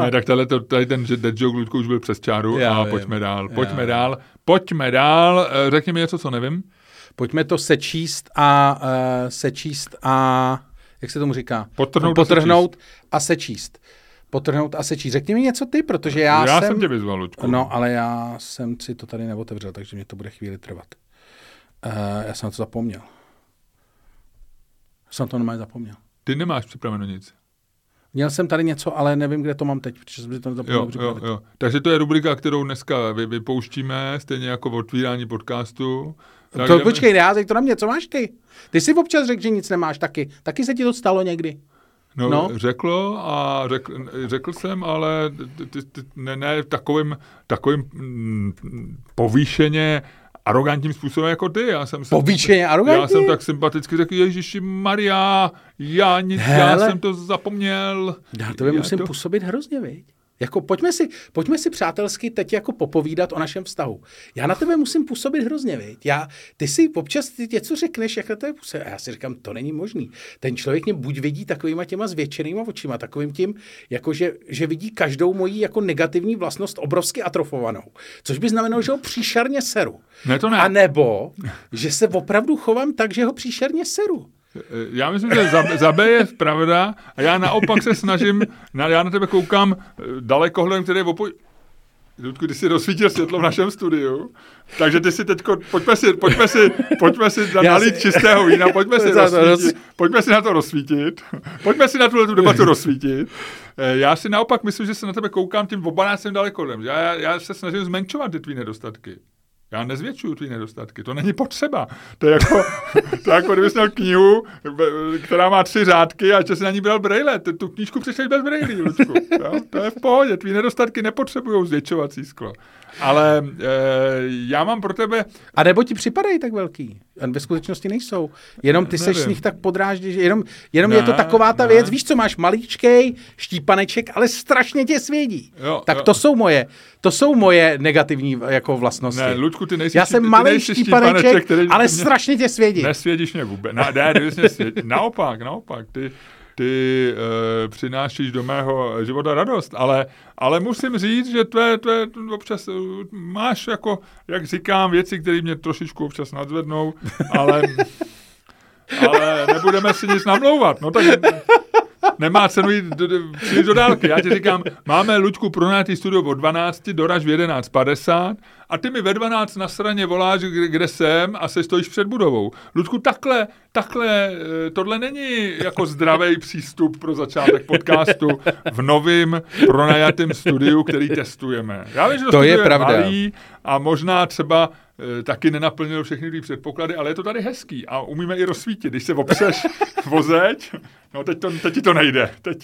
Ne, tak tady ten dead joke, Ludku, už byl přes čáru. Pojďme dál. Řekni mi něco, co nevím. Pojďme to sečíst a jak se tomu říká? Potrhnout a sečíst. Řekni mi něco ty, protože já jsem tě vyzval, Ludku. No, ale já jsem si to tady neotevřel, takže mě to bude chvíli trvat. Já jsem na to zapomněl. Jsem to normálně zapomněl. Ty nemáš připraveno nic. Měl jsem tady něco, ale nevím, kde to mám teď, protože jsem si to nezapomněl připravit. Jo. Takže to je rubrika, kterou dneska vypouštíme, stejně jako v otvírání podcastu. Počkej, neházej to na mě, co máš ty? Ty jsi občas řekl, že nic nemáš taky. Taky se ti to stalo někdy. No. Řekl jsem, ale ne takovým povýšeně arogantním způsobem jako ty. Já jsem tak sympaticky řekl, Ježíši Maria, já jsem to zapomněl. Já tobě musím působit hrozně, viď? Jako pojďme si přátelsky teď jako popovídat o našem vztahu. Já na tebe musím působit hrozně, viď? Ty si občas něco řekneš, jak na tebe působí. A já si říkám, to není možný. Ten člověk mě buď vidí takovýma těma zvětšenýma očima, takovým tím, jako že vidí každou moji jako negativní vlastnost obrovsky atrofovanou. Což by znamenalo, že ho příšerně seru. Ne, to ne. A nebo, že se opravdu chovám tak, že ho příšerně seru. Já myslím, že za B je pravda a já naopak se snažím, já na tebe koukám dalekohledem, který je Ludku, ty jsi rozsvítil světlo v našem studiu, takže ty si teďko, pojďme si nalít čistého vína, pojďme si na tuhle debatu rozsvítit. Já si naopak myslím, že se na tebe koukám tím obanácem dalekohledem, já se snažím zmenšovat ty tvý nedostatky. Já nezvětšuju ty nedostatky, to není potřeba. To je jako kdybys měl knihu, která má 3 řádky a ještě si na ní bral brejle. Tu knížku přečteš bez brejlí, Ludku. To je v pohodě, tvý nedostatky nepotřebují zvětšovací sklo. Ale já mám pro tebe... A nebo ti připadají tak velký? Ve skutečnosti nejsou. Jenom ty seš s nich tak podráždí, že jenom je to taková ta věc, víš co, máš malíčkej, štípaneček, ale strašně tě svědí. Tak to jsou moje negativní jako vlastnosti. Ne, Ludku, ty nejsi, já jsem malý štípaneček, ale strašně tě svědí. Nesvědíš mě vůbec. Naopak. Ty ty přinášíš do mého života radost, ale musím říct, že to občas máš jako, jak říkám, věci, které mě trošičku občas nadzvednou, ale nebudeme si nic namlouvat, no tak nemá cenu jít do dálky. Já ti říkám, máme, Luďku, pronajatý studio od 12, doraž v 11:50 a ty mi ve 12 na straně voláš, kde jsem, a se stojíš před budovou. Luďku, takhle, tohle není jako zdravý přístup pro začátek podcastu v novým pronajatém studiu, který testujeme. Já vím, že to je pravda. Malý a možná třeba taky nenaplnilo všechny ty předpoklady, ale je to tady hezký a umíme i rozsvítit. Když se opřeš vozeď, no teď ti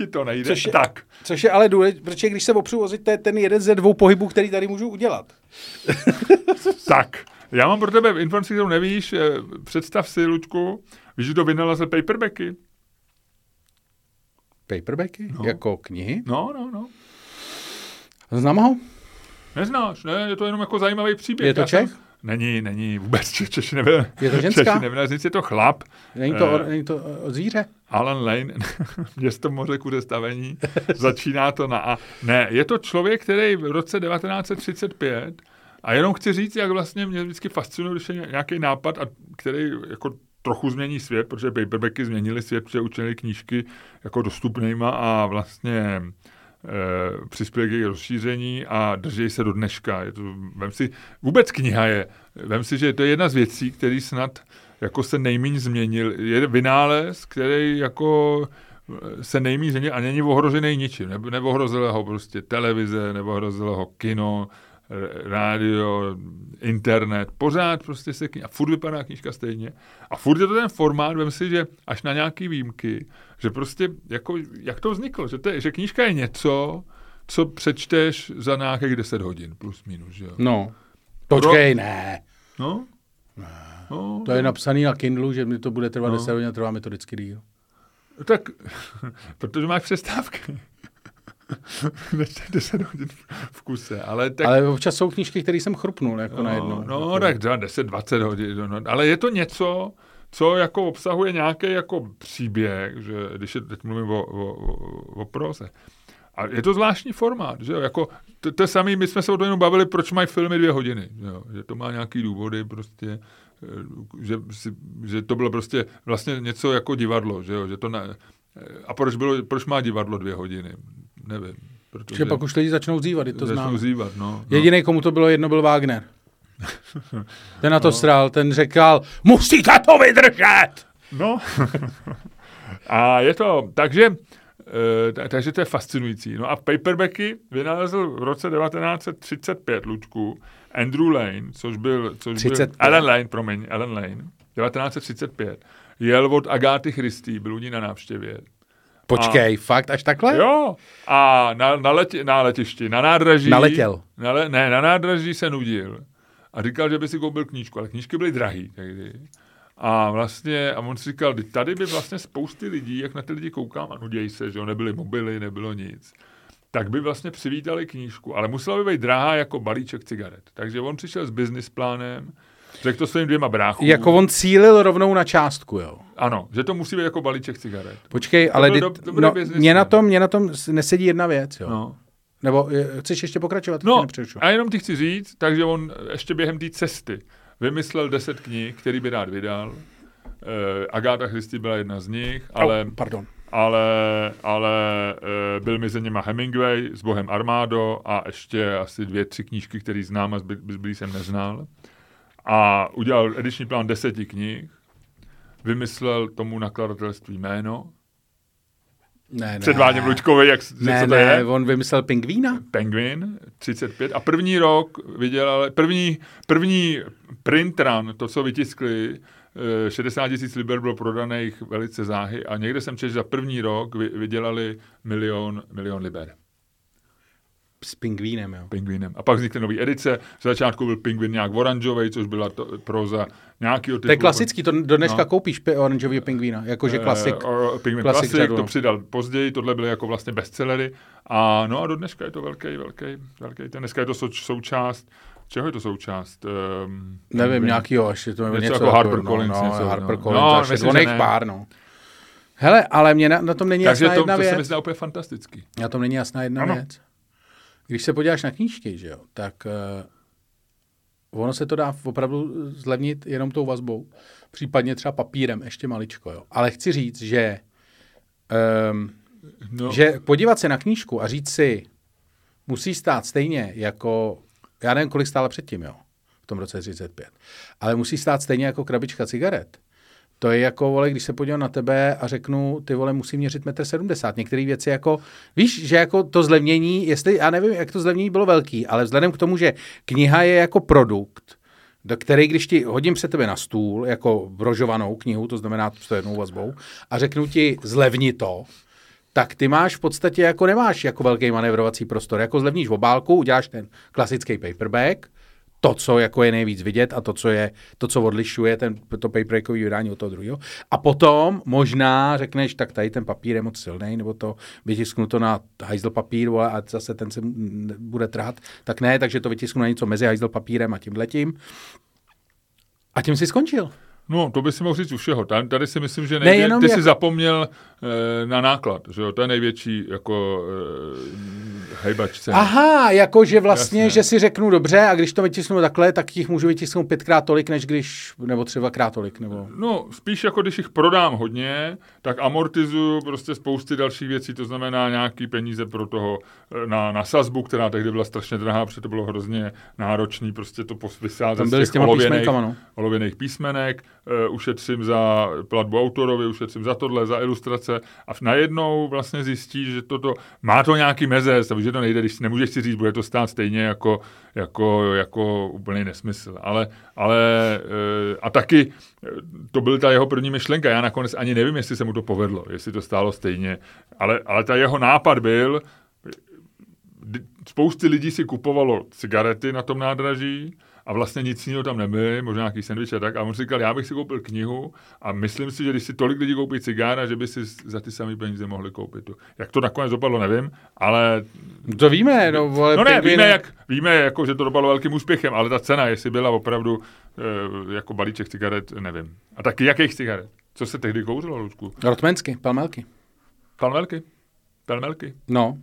to nejde. Což je ale důležité, protože když se opřu vozeď, to je ten jeden ze dvou pohybů, který tady můžu udělat. Tak, já mám pro tebe informaci, kterou nevíš. Představ si, Luďku, víš, že to vynalezl paperbacky. Paperbacky? No. Jako knihy? No. Znám ho? Neznáš, ne, je to jenom jako zajímavý příběh. Je to Čech? Není vůbec Češi nebyl. Je to ženská? Nic, je to chlap. Není to zvíře? Alan Lane, město moře kuře stavení, začíná to na A. Ne, je to člověk, který v roce 1935, a jenom chci říct, jak vlastně mě vždycky fascinuje, když je nějaký nápad, a který jako trochu změní svět, protože paperbacky změnili svět, protože učinili knížky jako dostupnýma a vlastně přispěl k jejich rozšíření a drží se do dneška. Vem si, že to je jedna z věcí, který snad jako se nejméně změnil. Je vynález, který jako se nejméně změnil a není ohrožený ničím. Neohrozilo ho prostě televize, neohrozilo ho kino, rádio, internet, pořád prostě se kniha, a furt vypadá knížka stejně. A furt je to ten formát, vem si, že až na nějaký výjimky, že prostě, jako, jak to vzniklo, že knížka je něco, co přečteš za nějakých 10 hodin, plus minus, že jo. No, počkej, ne. No. To je napsaný na Kindlu, že mi to bude trvat 10 hodin a trvá mi to vždycky díl. Tak, protože máš přestávky. Nečte 10 hodin v kuse. Ale občas jsou knížky, které jsem chrupnul jako najednou. No, tak 10-20 hodin. No, ale je to něco, co jako obsahuje nějaký jako příběh, že když teď mluvím o proze. A je to zvláštní formát, že jo? Jako to samé, my jsme se o tom jenom bavili, proč mají filmy 2 hodiny. Že jo? Že to má nějaký důvody prostě, že to bylo prostě vlastně něco jako divadlo, že jo? Že to a proč má divadlo 2 hodiny? Nevím. Protože pak už lidi začnou zívat, to znám. No. Jediný, komu to bylo jedno, byl Wagner. Ten na to sral, ten řekl, musíte to vydržet! No. A je to, takže to je fascinující. No a paperbacky vynalezl v roce 1935, Luďku, Andrew Lane, což byl Alan Lane, 1935. Jel od Agáty Christie, byl u ní na návštěvě. Počkej, fakt až takhle? Jo. A na letišti, na nádraží. Naletěl. Na nádraží se nudil. A říkal, že by si koupil knížku, ale knížky byly drahý tehdy. A on si říkal, tady by vlastně spousty lidí, jak na ty lidi koukám a nuděj se, že jo, nebyly mobily, nebylo nic, tak by vlastně přivítali knížku, ale musela by být drahá jako balíček cigaret. Takže on přišel s business plánem, řekl to svým 2 bráchům. Jako on cílil rovnou na částku, jo? Ano, že to musí být jako balíček cigaret. Počkej, ale mě na tom nesedí jedna věc, jo? No. Nebo chceš ještě pokračovat? No, a jenom ti chci říct, takže on ještě během té cesty vymyslel 10 knih, který by rád vydal. Agáta Christie byla jedna z nich, ale byl mezi nimi Hemingway s Bohem Armádo a ještě asi 2-3 knížky, které znám a zbylý jsem neznal. A udělal ediční plán 10 knih, vymyslel tomu nakladatelství jméno. Ne. Předváděm Luďkovi, co to je. Ne, on vymyslel Penguina. Penguin, 35. A první rok vydělal, první print run, to, co vytiskli, 60 000 liber bylo prodaných velice záhy a někde jsem četl, že za první rok vydělali milion liber. S Pingvínem, jo. Pingvínem. A pak vznikly nový edice. V začátku byl Pingvín nějak oranžovej, což byla proza nějakýho typu. To je klasický, to do dneška koupíš oranžovýho Pingvína, jakože klasik. Pingvín klasik, to přidal později, tohle byly jako vlastně bestsellery. A no a do dneška je to velký. Dneska je to součást, čeho je to součást? Nevím, nějakýho, až je to něco jako HarperCollins. No, myslím, že ne. Hele, ale mě na tom není jasná jedna věc. Takže to se mi zdá úplně fantastický. Na tom není jasná jedna věc. Když se podíváš na knížky, že jo, tak ono se to dá opravdu zlevnit jenom tou vazbou. Případně třeba papírem, ještě maličko, jo. Ale chci říct, že, že podívat se na knížku a říct si, musí stát stejně jako, já nevím, kolik stála předtím, jo, v tom roce 35, ale musí stát stejně jako krabička cigaret. To je jako, vole, když se podívám na tebe a řeknu, ty vole, musím měřit 1,70 m. Některé věci jako, víš, že jako to zlevnění, jestli, já nevím, jak to zlevnění bylo velký, ale vzhledem k tomu, že kniha je jako produkt, do který, když ti hodím před tebe na stůl, jako brožovanou knihu, to znamená s jednou vazbou, a řeknu ti, zlevni to, tak ty máš v podstatě, jako nemáš jako velký manévrovací prostor, jako zlevníš obálku, uděláš ten klasický paperback, to, co jako je nejvíc vidět a to, co odlišuje to paperbackový vydání od toho druhého. A potom možná řekneš, tak tady ten papír je moc silnej, nebo to vytisknu to na hajzl papír a zase ten se bude trhat. Tak ne, takže to vytisknu na něco mezi hajzl papírem a tímhletím. A tím jsi skončil. No, to by si mohl říct u všeho. Tady si myslím, že ty jsi zapomněl na náklad, že jo? To je největší jako hejbačce. Aha, jakože vlastně, jasně, že si řeknu dobře a když to vytisnu takhle, tak jich můžu vytisknout 5x tolik, než když, nebo 3x tolik, nebo... No, spíš jako když jich prodám hodně, tak amortizuju prostě spousty dalších věcí, to znamená nějaký peníze pro toho na sazbu, která tehdy byla strašně drahá, protože to bylo hrozně náročný, prostě to vysázet z těch olověných písmenek. Ušetřím za platbu autorovi, ušetřím za tohle, za ilustrace a najednou vlastně zjistíš, že toto má to nějaký mezec, takže to nejde, když nemůžeš si říct, bude to stát stejně jako úplný nesmysl. A taky to byl ta jeho první myšlenka, já nakonec ani nevím, jestli se mu to povedlo, jestli to stálo stejně, ale ta jeho nápad byl, spousty lidí si kupovalo cigarety na tom nádraží, a vlastně nic jiného tam nebyly, možná nějaký sendvič a tak. A on říkal, já bych si koupil knihu a myslím si, že když si tolik lidí koupí cigára, že by si za ty samé peníze mohli koupit tu. Jak to nakonec dopadlo, nevím, ale... To víme. Víme, že to dopadlo velkým úspěchem, ale ta cena, jestli byla opravdu jako balíček cigaret, nevím. A taky jakých cigaret? Co se tehdy kouřilo, Lučku? Rotmensky, palmelky. No.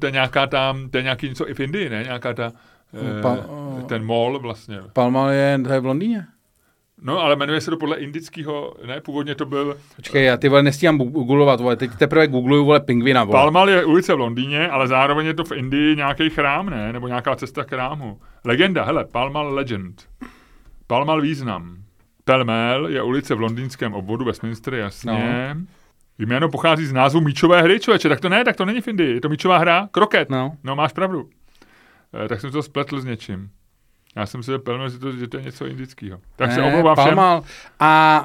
To je nějaká tam, to je nějaký něco i v Indii, ne? Nějaká ta, ten mall vlastně. Palma je v Londýně. No, ale jmenuje se to podle indického, ne? Původně to byl... Počkej, já ty vole nestíhám googlovat, vole, teď teprve googluju, vole, Pingvina, vole. Palmal je ulice v Londýně, ale zároveň je to v Indii nějaký chrám, ne? Nebo nějaká cesta k chrámu. Legenda, hele, Palmal legend. Palmal význam. Pelmel je ulice v londýnském obvodu Westminster, jasně. No. Jméno pochází z názvu míčové hry, člověče. Tak to není v Indii. Je to míčová hra, kroket. No máš pravdu. Tak jsem to spletl s něčím. Já jsem si zapomněl, že to je něco indického. Tak ne, se omlouvám všem. A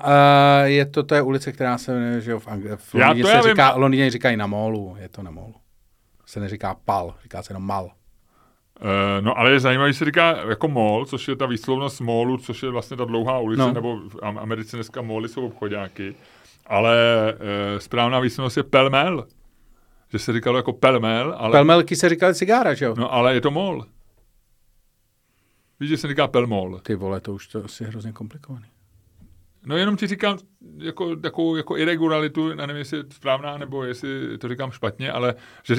je to je ulice, která se jmenuje, že v Londýně se říká, Londýně říkají na mólu. Je to na mólu. Se neříká pal, říká se jenom mal. No ale je zajímavé, že se říká jako mall, což je ta výslovnost mallu, což je vlastně ta dlouhá ulice, nebo v Americe dneska mally jsou obchoďáky. Ale správná výslovnost je pelmel. Že se říkalo jako pelmel, ale... Pelmelky se říkali cigára, že jo? No, ale je to mol. Víš, že se říká pelmol. Ty vole, to už to asi je hrozně komplikovaný. No, jenom ti říkám jako takovou jako irregularitu, nevím, jestli je správná, nebo jestli to říkám špatně, ale že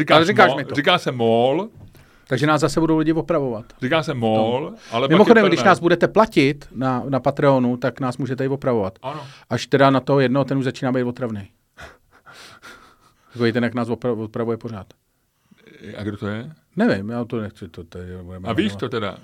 říká se mol. Takže nás zase budou lidi opravovat. Říká se mol, ale mimochodem, když nás budete platit na Patreonu, tak nás můžete i opravovat. Ano. Až teda na toho jednoho, ten už začíná být otravný. Takový ten, jak nás opravuje pořád. A kdo to je? Nevím, já to nechci. A víš to teda?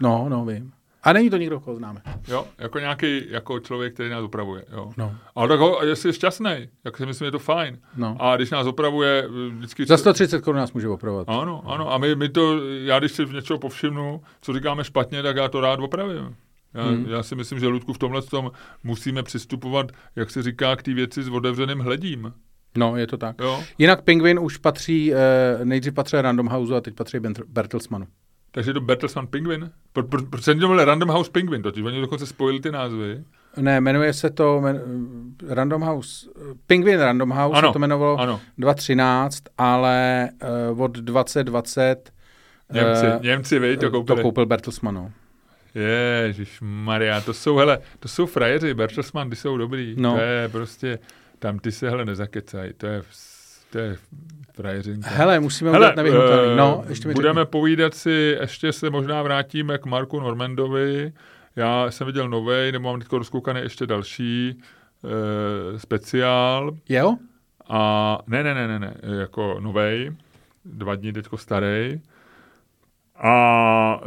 No, vím. A není to nikdo, koho známe. Jo, jako nějaký jako člověk, který nás opravuje. Jo. No. Ale tak jestli je šťastný, tak si myslím, je to fajn. No. A když nás opravuje... Vždycky... Za 130 Kč nás může opravovat. Ano. A my to... Já když si něčeho povšimnu, co říkáme špatně, tak já to rád opravím. Já si myslím, že Ludku v tomhle tom musíme přistupovat, jak se říká, k té věci s otevřeným hledím. No, je to tak. Jo. Jinak Penguin už patří... Nejdřív patří Random Houseu a teď patří Bertelsmannu. Takže to Bertelsmann Penguin? Protože to byl Random House Penguin, totiž oni dokonce spojili ty názvy. Ne, jmenuje se to Random House, Penguin Random House, ano, se to jmenovalo 2013, ale od 2020 Němci to koupil Bertelsmann. Ježišmarja, to jsou frajeři, Bertelsmann, ty jsou dobrý, no. To je prostě, tam ty se, hele, nezakecaj, to je frajeřinka. Hele, musíme udělat nevyhnutelný, no, ještě mi budeme řekni. Povídat si, ještě se možná vrátíme k Marku Normandovi, já jsem viděl novej, nebo mám teď rozkoukaný ještě další speciál. Jo? A ne, jako novej, 2 dny teďko starej. A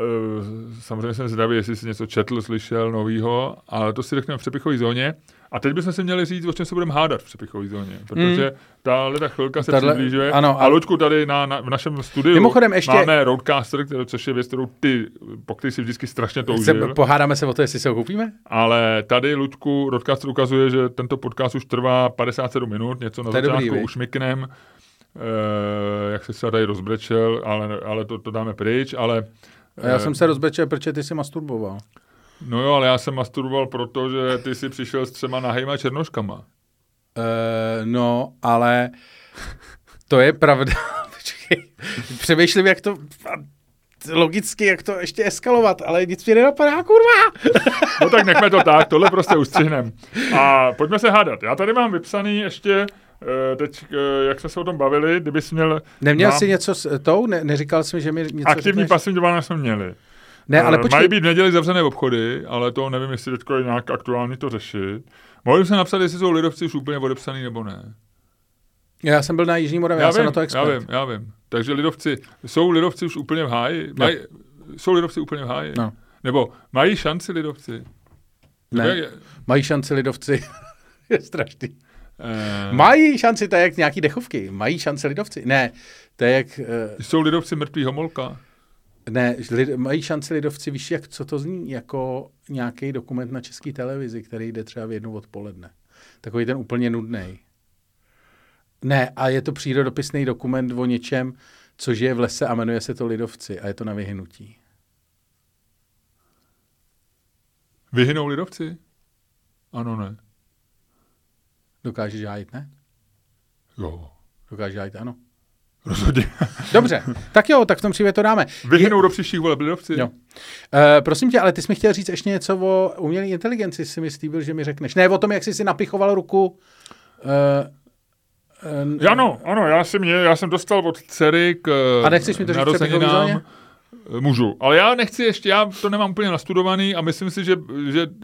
samozřejmě jsem zvědavý, jestli jsi něco četl, slyšel novýho, ale to si řekneme v přepichové zóně. A teď bychom si měli říct, o čem se budeme hádat v přepichové zóně, protože ta chvilka se přiblížuje. A Luďku, tady v našem studiu ještě máme roadcaster, což je věc, kterou ty, po který si vždycky strašně toužil. Pohádáme se o to, jestli se ho koupíme? Ale tady, Luďku, roadcaster ukazuje, že tento podcast už trvá 57 minut, něco na začátku ušmyknem. Jak jsi se tady rozbrečel, ale to dáme pryč, ale... A já jsem se rozbrečel, protože ty jsi masturboval. No jo, ale já jsem masturboval proto, že ty jsi přišel s 3 nahejma černoškama. No, ale to je pravda. Přemýšlím, jak to... logicky, jak to ještě eskalovat, ale nic mě nenapadá, kurva. No tak nechme to tak, tohle prostě ustřihnem. A pojďme se hádat. Já tady mám vypsaný ještě... Teď, jak jsme se o tom bavili, kdybys měl... Neměl jsi něco s tou? Neříkal jsi mi, že mi něco... Aktivní pasivní dovolená jsme měli. Ne, ale počkej. Mají být v neděli zavřené obchody, ale to nevím, jestli teď je nějak aktuální to řešit. Mohli bychom napsat, jestli jsou lidovci už úplně odepsaný nebo ne. Já jsem byl na Jižní Moravě, já jsem na to expert. Já vím. Takže lidovci, jsou lidovci už úplně v háji? Jsou lidovci úplně v háji? No. Nebo mají šanci lidovci? Ne, mají šanci lidovci. Je strašný. Mají šanci, to je jak nějaký dechovky. Mají šanci lidovci. Ne, to je jak... Jsou lidovci mrtví Homolka? Ne, mají šanci lidovci, víš, jak, co to zní? Jako nějaký dokument na České televizi, který jde třeba v 13:00. Takový ten úplně nudnej. Ne, a je to přírodopisný dokument o něčem, co žije v lese a jmenuje se to lidovci a je to na vyhynutí. Vyhynou lidovci? Ano, ne. Dokážeš hájit, ne? Jo. Dokážeš hájit, ano. Rozhodně. Dobře, tak jo, tak v tom příběhu to dáme. Vyhnou do příštích voleb lidovci. Jo. Prosím tě, ale ty jsi mi chtěl říct ještě něco o umělé inteligenci, jsi mi slíbil, že mi řekneš. Ne, o tom, jak jsi si napichoval ruku. Ano, já jsem dostal od dcery k narozeninám. Můžu, ale já nechci ještě, já to nemám úplně nastudovaný a myslím si, že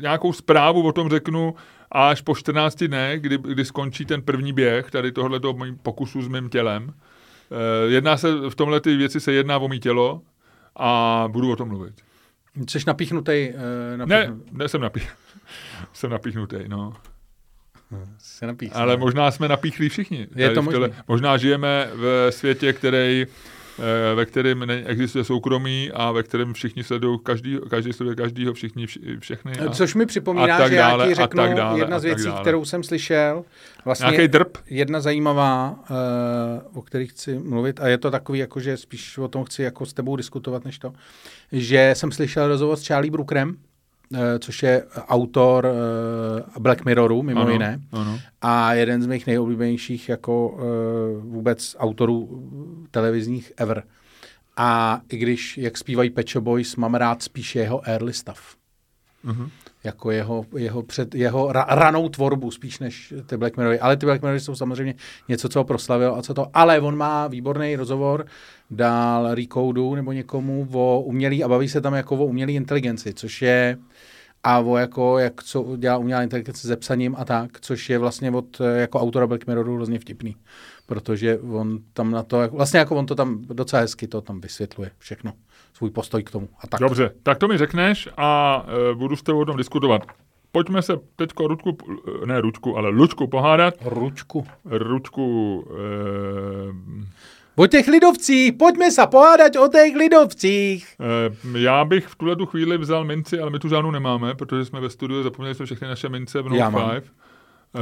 nějakou zprávu o tom řeknu až po 14 dnech, kdy skončí ten první běh tady tohoto pokusu s mým tělem. Jedná se, v tomhle ty věci se jedná o mý tělo a budu o tom mluvit. Jsi napíchnutej? Ne, jsem napíchnutej, no. Ale možná jsme napíchlí všichni. Je to možné. Možná žijeme v světě, ve kterém neexistuje soukromí a ve kterém všichni sledují každý sleduje každýho, všechny. Což mi připomíná, že já ti řeknu jedna z věcí, kterou jsem slyšel. Vlastně nějaký drb? Jedna zajímavá, o které chci mluvit, a je to takový, jakože spíš o tom chci jako s tebou diskutovat, než to, že jsem slyšel rozhovor s Charlie Brookerem, což je autor Black Mirroru, mimo jiné. Ano. A jeden z mých nejoblíbenějších jako vůbec autorů televizních ever. A i když, jak zpívají Pet Shop Boys, mám rád spíš jeho early stuff. Uh-huh. Jako jeho ranou tvorbu spíš než ty Black Mirrory. Ale ty Black Mirrory jsou samozřejmě něco, co ho proslavilo a co to. Ale on má výborný rozhovor, dal Recodu nebo někomu o umělý a baví se tam jako o umělý inteligenci, což je a o jako, jak co dělá umělá inteligence se psaním a tak, což je vlastně od jako autora Black Mirroru hrozně vtipný. Protože on tam na to, vlastně jako on to tam docela hezky to tam vysvětluje všechno. Svůj postoj k tomu. A tak. Dobře, tak to mi řekneš a budu s tebou o tom diskutovat. Pojďme se teďko Luďku pohádat. Ručku. O těch lidovcích, pojďme se pohádat o těch lidovcích. Já bych v tuhle chvíli vzal minci, ale my tu žádnou nemáme, protože jsme ve studiu, zapomněli jsme všechny naše mince v Note 5.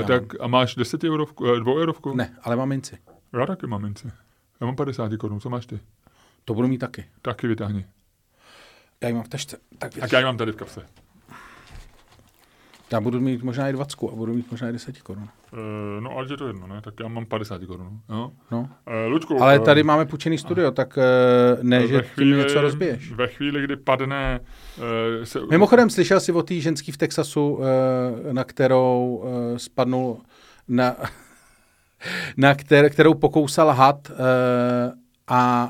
Tak a máš 10 eurovku, 2 eurovku? Ne, ale mám minci. Já taky mám minci. Já mám 50 korun, co máš ty? To budu mít taky. Taky vytáhni. Já ji mám v tašce. Tak já ji mám tady v kapse. Já budu mít možná i 20 a budu mít možná i 10 korun. No ale je to jedno, ne? Tak já mám 50 korun. Jo? No. Luďku, ale tady máme půjčený studio, tak ne, že chvíli, tím něco rozbiješ. Ve chvíli, kdy padne... Mimochodem, slyšel jsi o té ženský v Texasu, na kterou spadnul... kterou pokousal had a...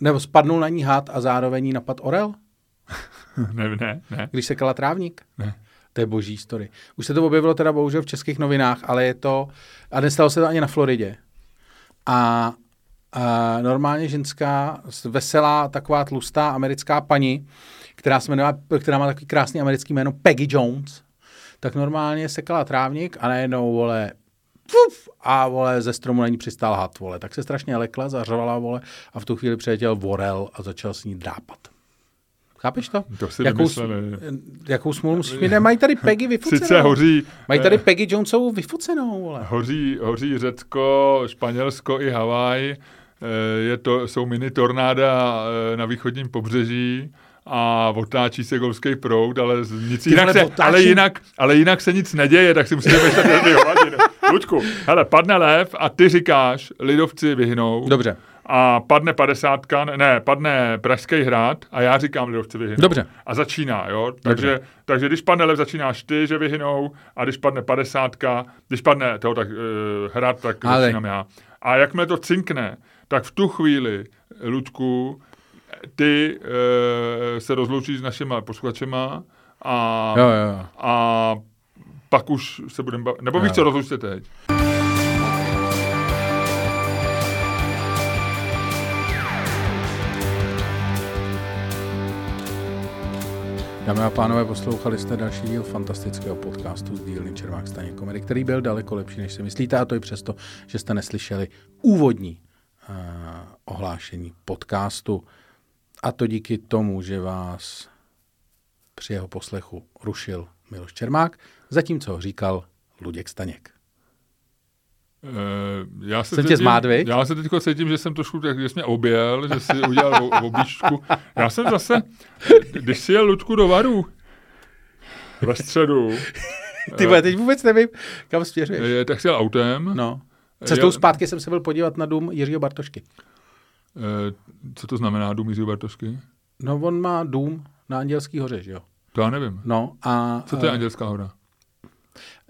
Nebo spadnul na ní had a zároveň jí napad orel? Ne. Když sekala trávník? Ne. To je boží story. Už se to objevilo teda bohužel v českých novinách, ale je to... A nestalo se to ani na Floridě. A normálně ženská, veselá, taková tlustá americká paní, která má takový krásný americký jméno Peggy Jones, tak normálně sekala trávník a najednou, vole... A vole, ze stromu na ní přistál had, vole. Tak se strašně lekla, zařvala, vole, a v tu chvíli přiletěl orel a začal s ní drápat. Chápeš to? To si jakou smůlu musíš mít? Mají tady Peggy vyfucenou. Sice hoří... Mají tady Peggy Jonesovou vyfucenou, vole. Hoří Řecko, Španělsko i Havaj. Jsou mini tornáda na východním pobřeží a otáčí se golfský proud, ale nic jinak se, ale jinak se nic neděje, tak si musíme veštat jedný hladinu. Luďku, hele, padne lev a ty říkáš, lidovci vyhnou. Dobře. A padne padne Pražský hrad a já říkám, lidovci vyhynou. Dobře. A začíná, jo? Takže když padne lev, začínáš ty, že vyhynou, a když padne 50, když padne hrad, tak začínám já. A jakmile to cinkne, tak v tu chvíli, Luďku, ty se rozloučíš s našima posluchačema a, jo. A pak už se budeme bavit. Nebo víš, co rozloučte teď? Dámy a pánové, poslouchali jste další díl fantastického podcastu z dílny Čermák Staněk Komedy, který byl daleko lepší, než si myslíte, a to i přesto, že jste neslyšeli úvodní ohlášení podcastu. A to díky tomu, že vás při jeho poslechu rušil Miloš Čermák, zatímco ho říkal Luděk Staněk. Já se teď cítím, že jsem trošku tak, že jsi mě objel, že jsi udělal objíždku. Já jsem zase, když si jel Ludku do Varů ve středu. Ty vole, teď vůbec nevím, kam směřuješ. Tak si jel autem. No. Cestou zpátky jsem se byl podívat na dům Jiřího Bartošky. Co to znamená dům Jiřího Bartošky? No on má dům na Andělský hoře, že jo? To já nevím. No a... Co to je Andělská hora?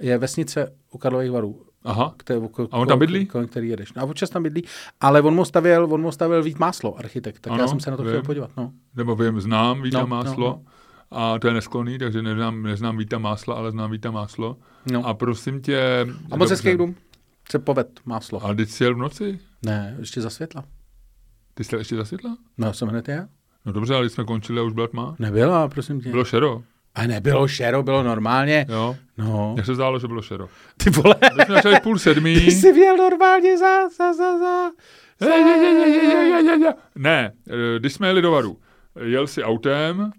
Je vesnice u Karlových Varů. Aha. A on tam bydlí? Který jedeš. No a občas tam bydlí, ale on mu stavěl Vít Máslo, architekt, tak ano, já jsem se na to chtěl podívat. No. Nebo znám Víta Máslo a to je nesklonný, takže neznám Víta Másla, ale znám Víta Máslo. No. A prosím tě... A moc hezký dům, se poved Máslo. A teď jsi jel v noci? Ne, ještě za světla. Ty jsi ještě za světla? No, jsem hned já. No dobře, ale když jsme končili a už byla tma. Nebyla, prosím tě. Bylo šero. A nebylo šero, bylo normálně. Jo. No. Jak se zdálo, že bylo šero. Ty vole. Když jsme začali 6:30. Ty jsi věl normálně za. Ne, když jsme jeli do Varů, jel si autem,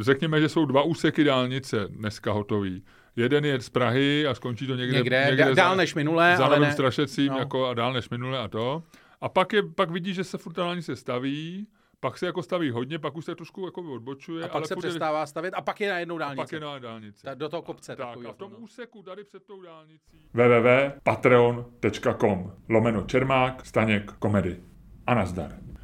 řekněme, že jsou dva úseky dálnice dneska hotový. Jeden je z Prahy a skončí to někde dál než minule, ale ne. Strašecím, no. Jako a dál než minule a to. A pak vidíš, že se furt se staví, pak se jako staví hodně, pak už se trošku jako odbočuje. A pak ale se přestává stavět a pak je na jednou dálnici. A pak je na dálnici. Do toho kopce. A v tom úseku tady před tou dálnicí. www.patreon.com/Čermák Staněk Komedy. A nazdar.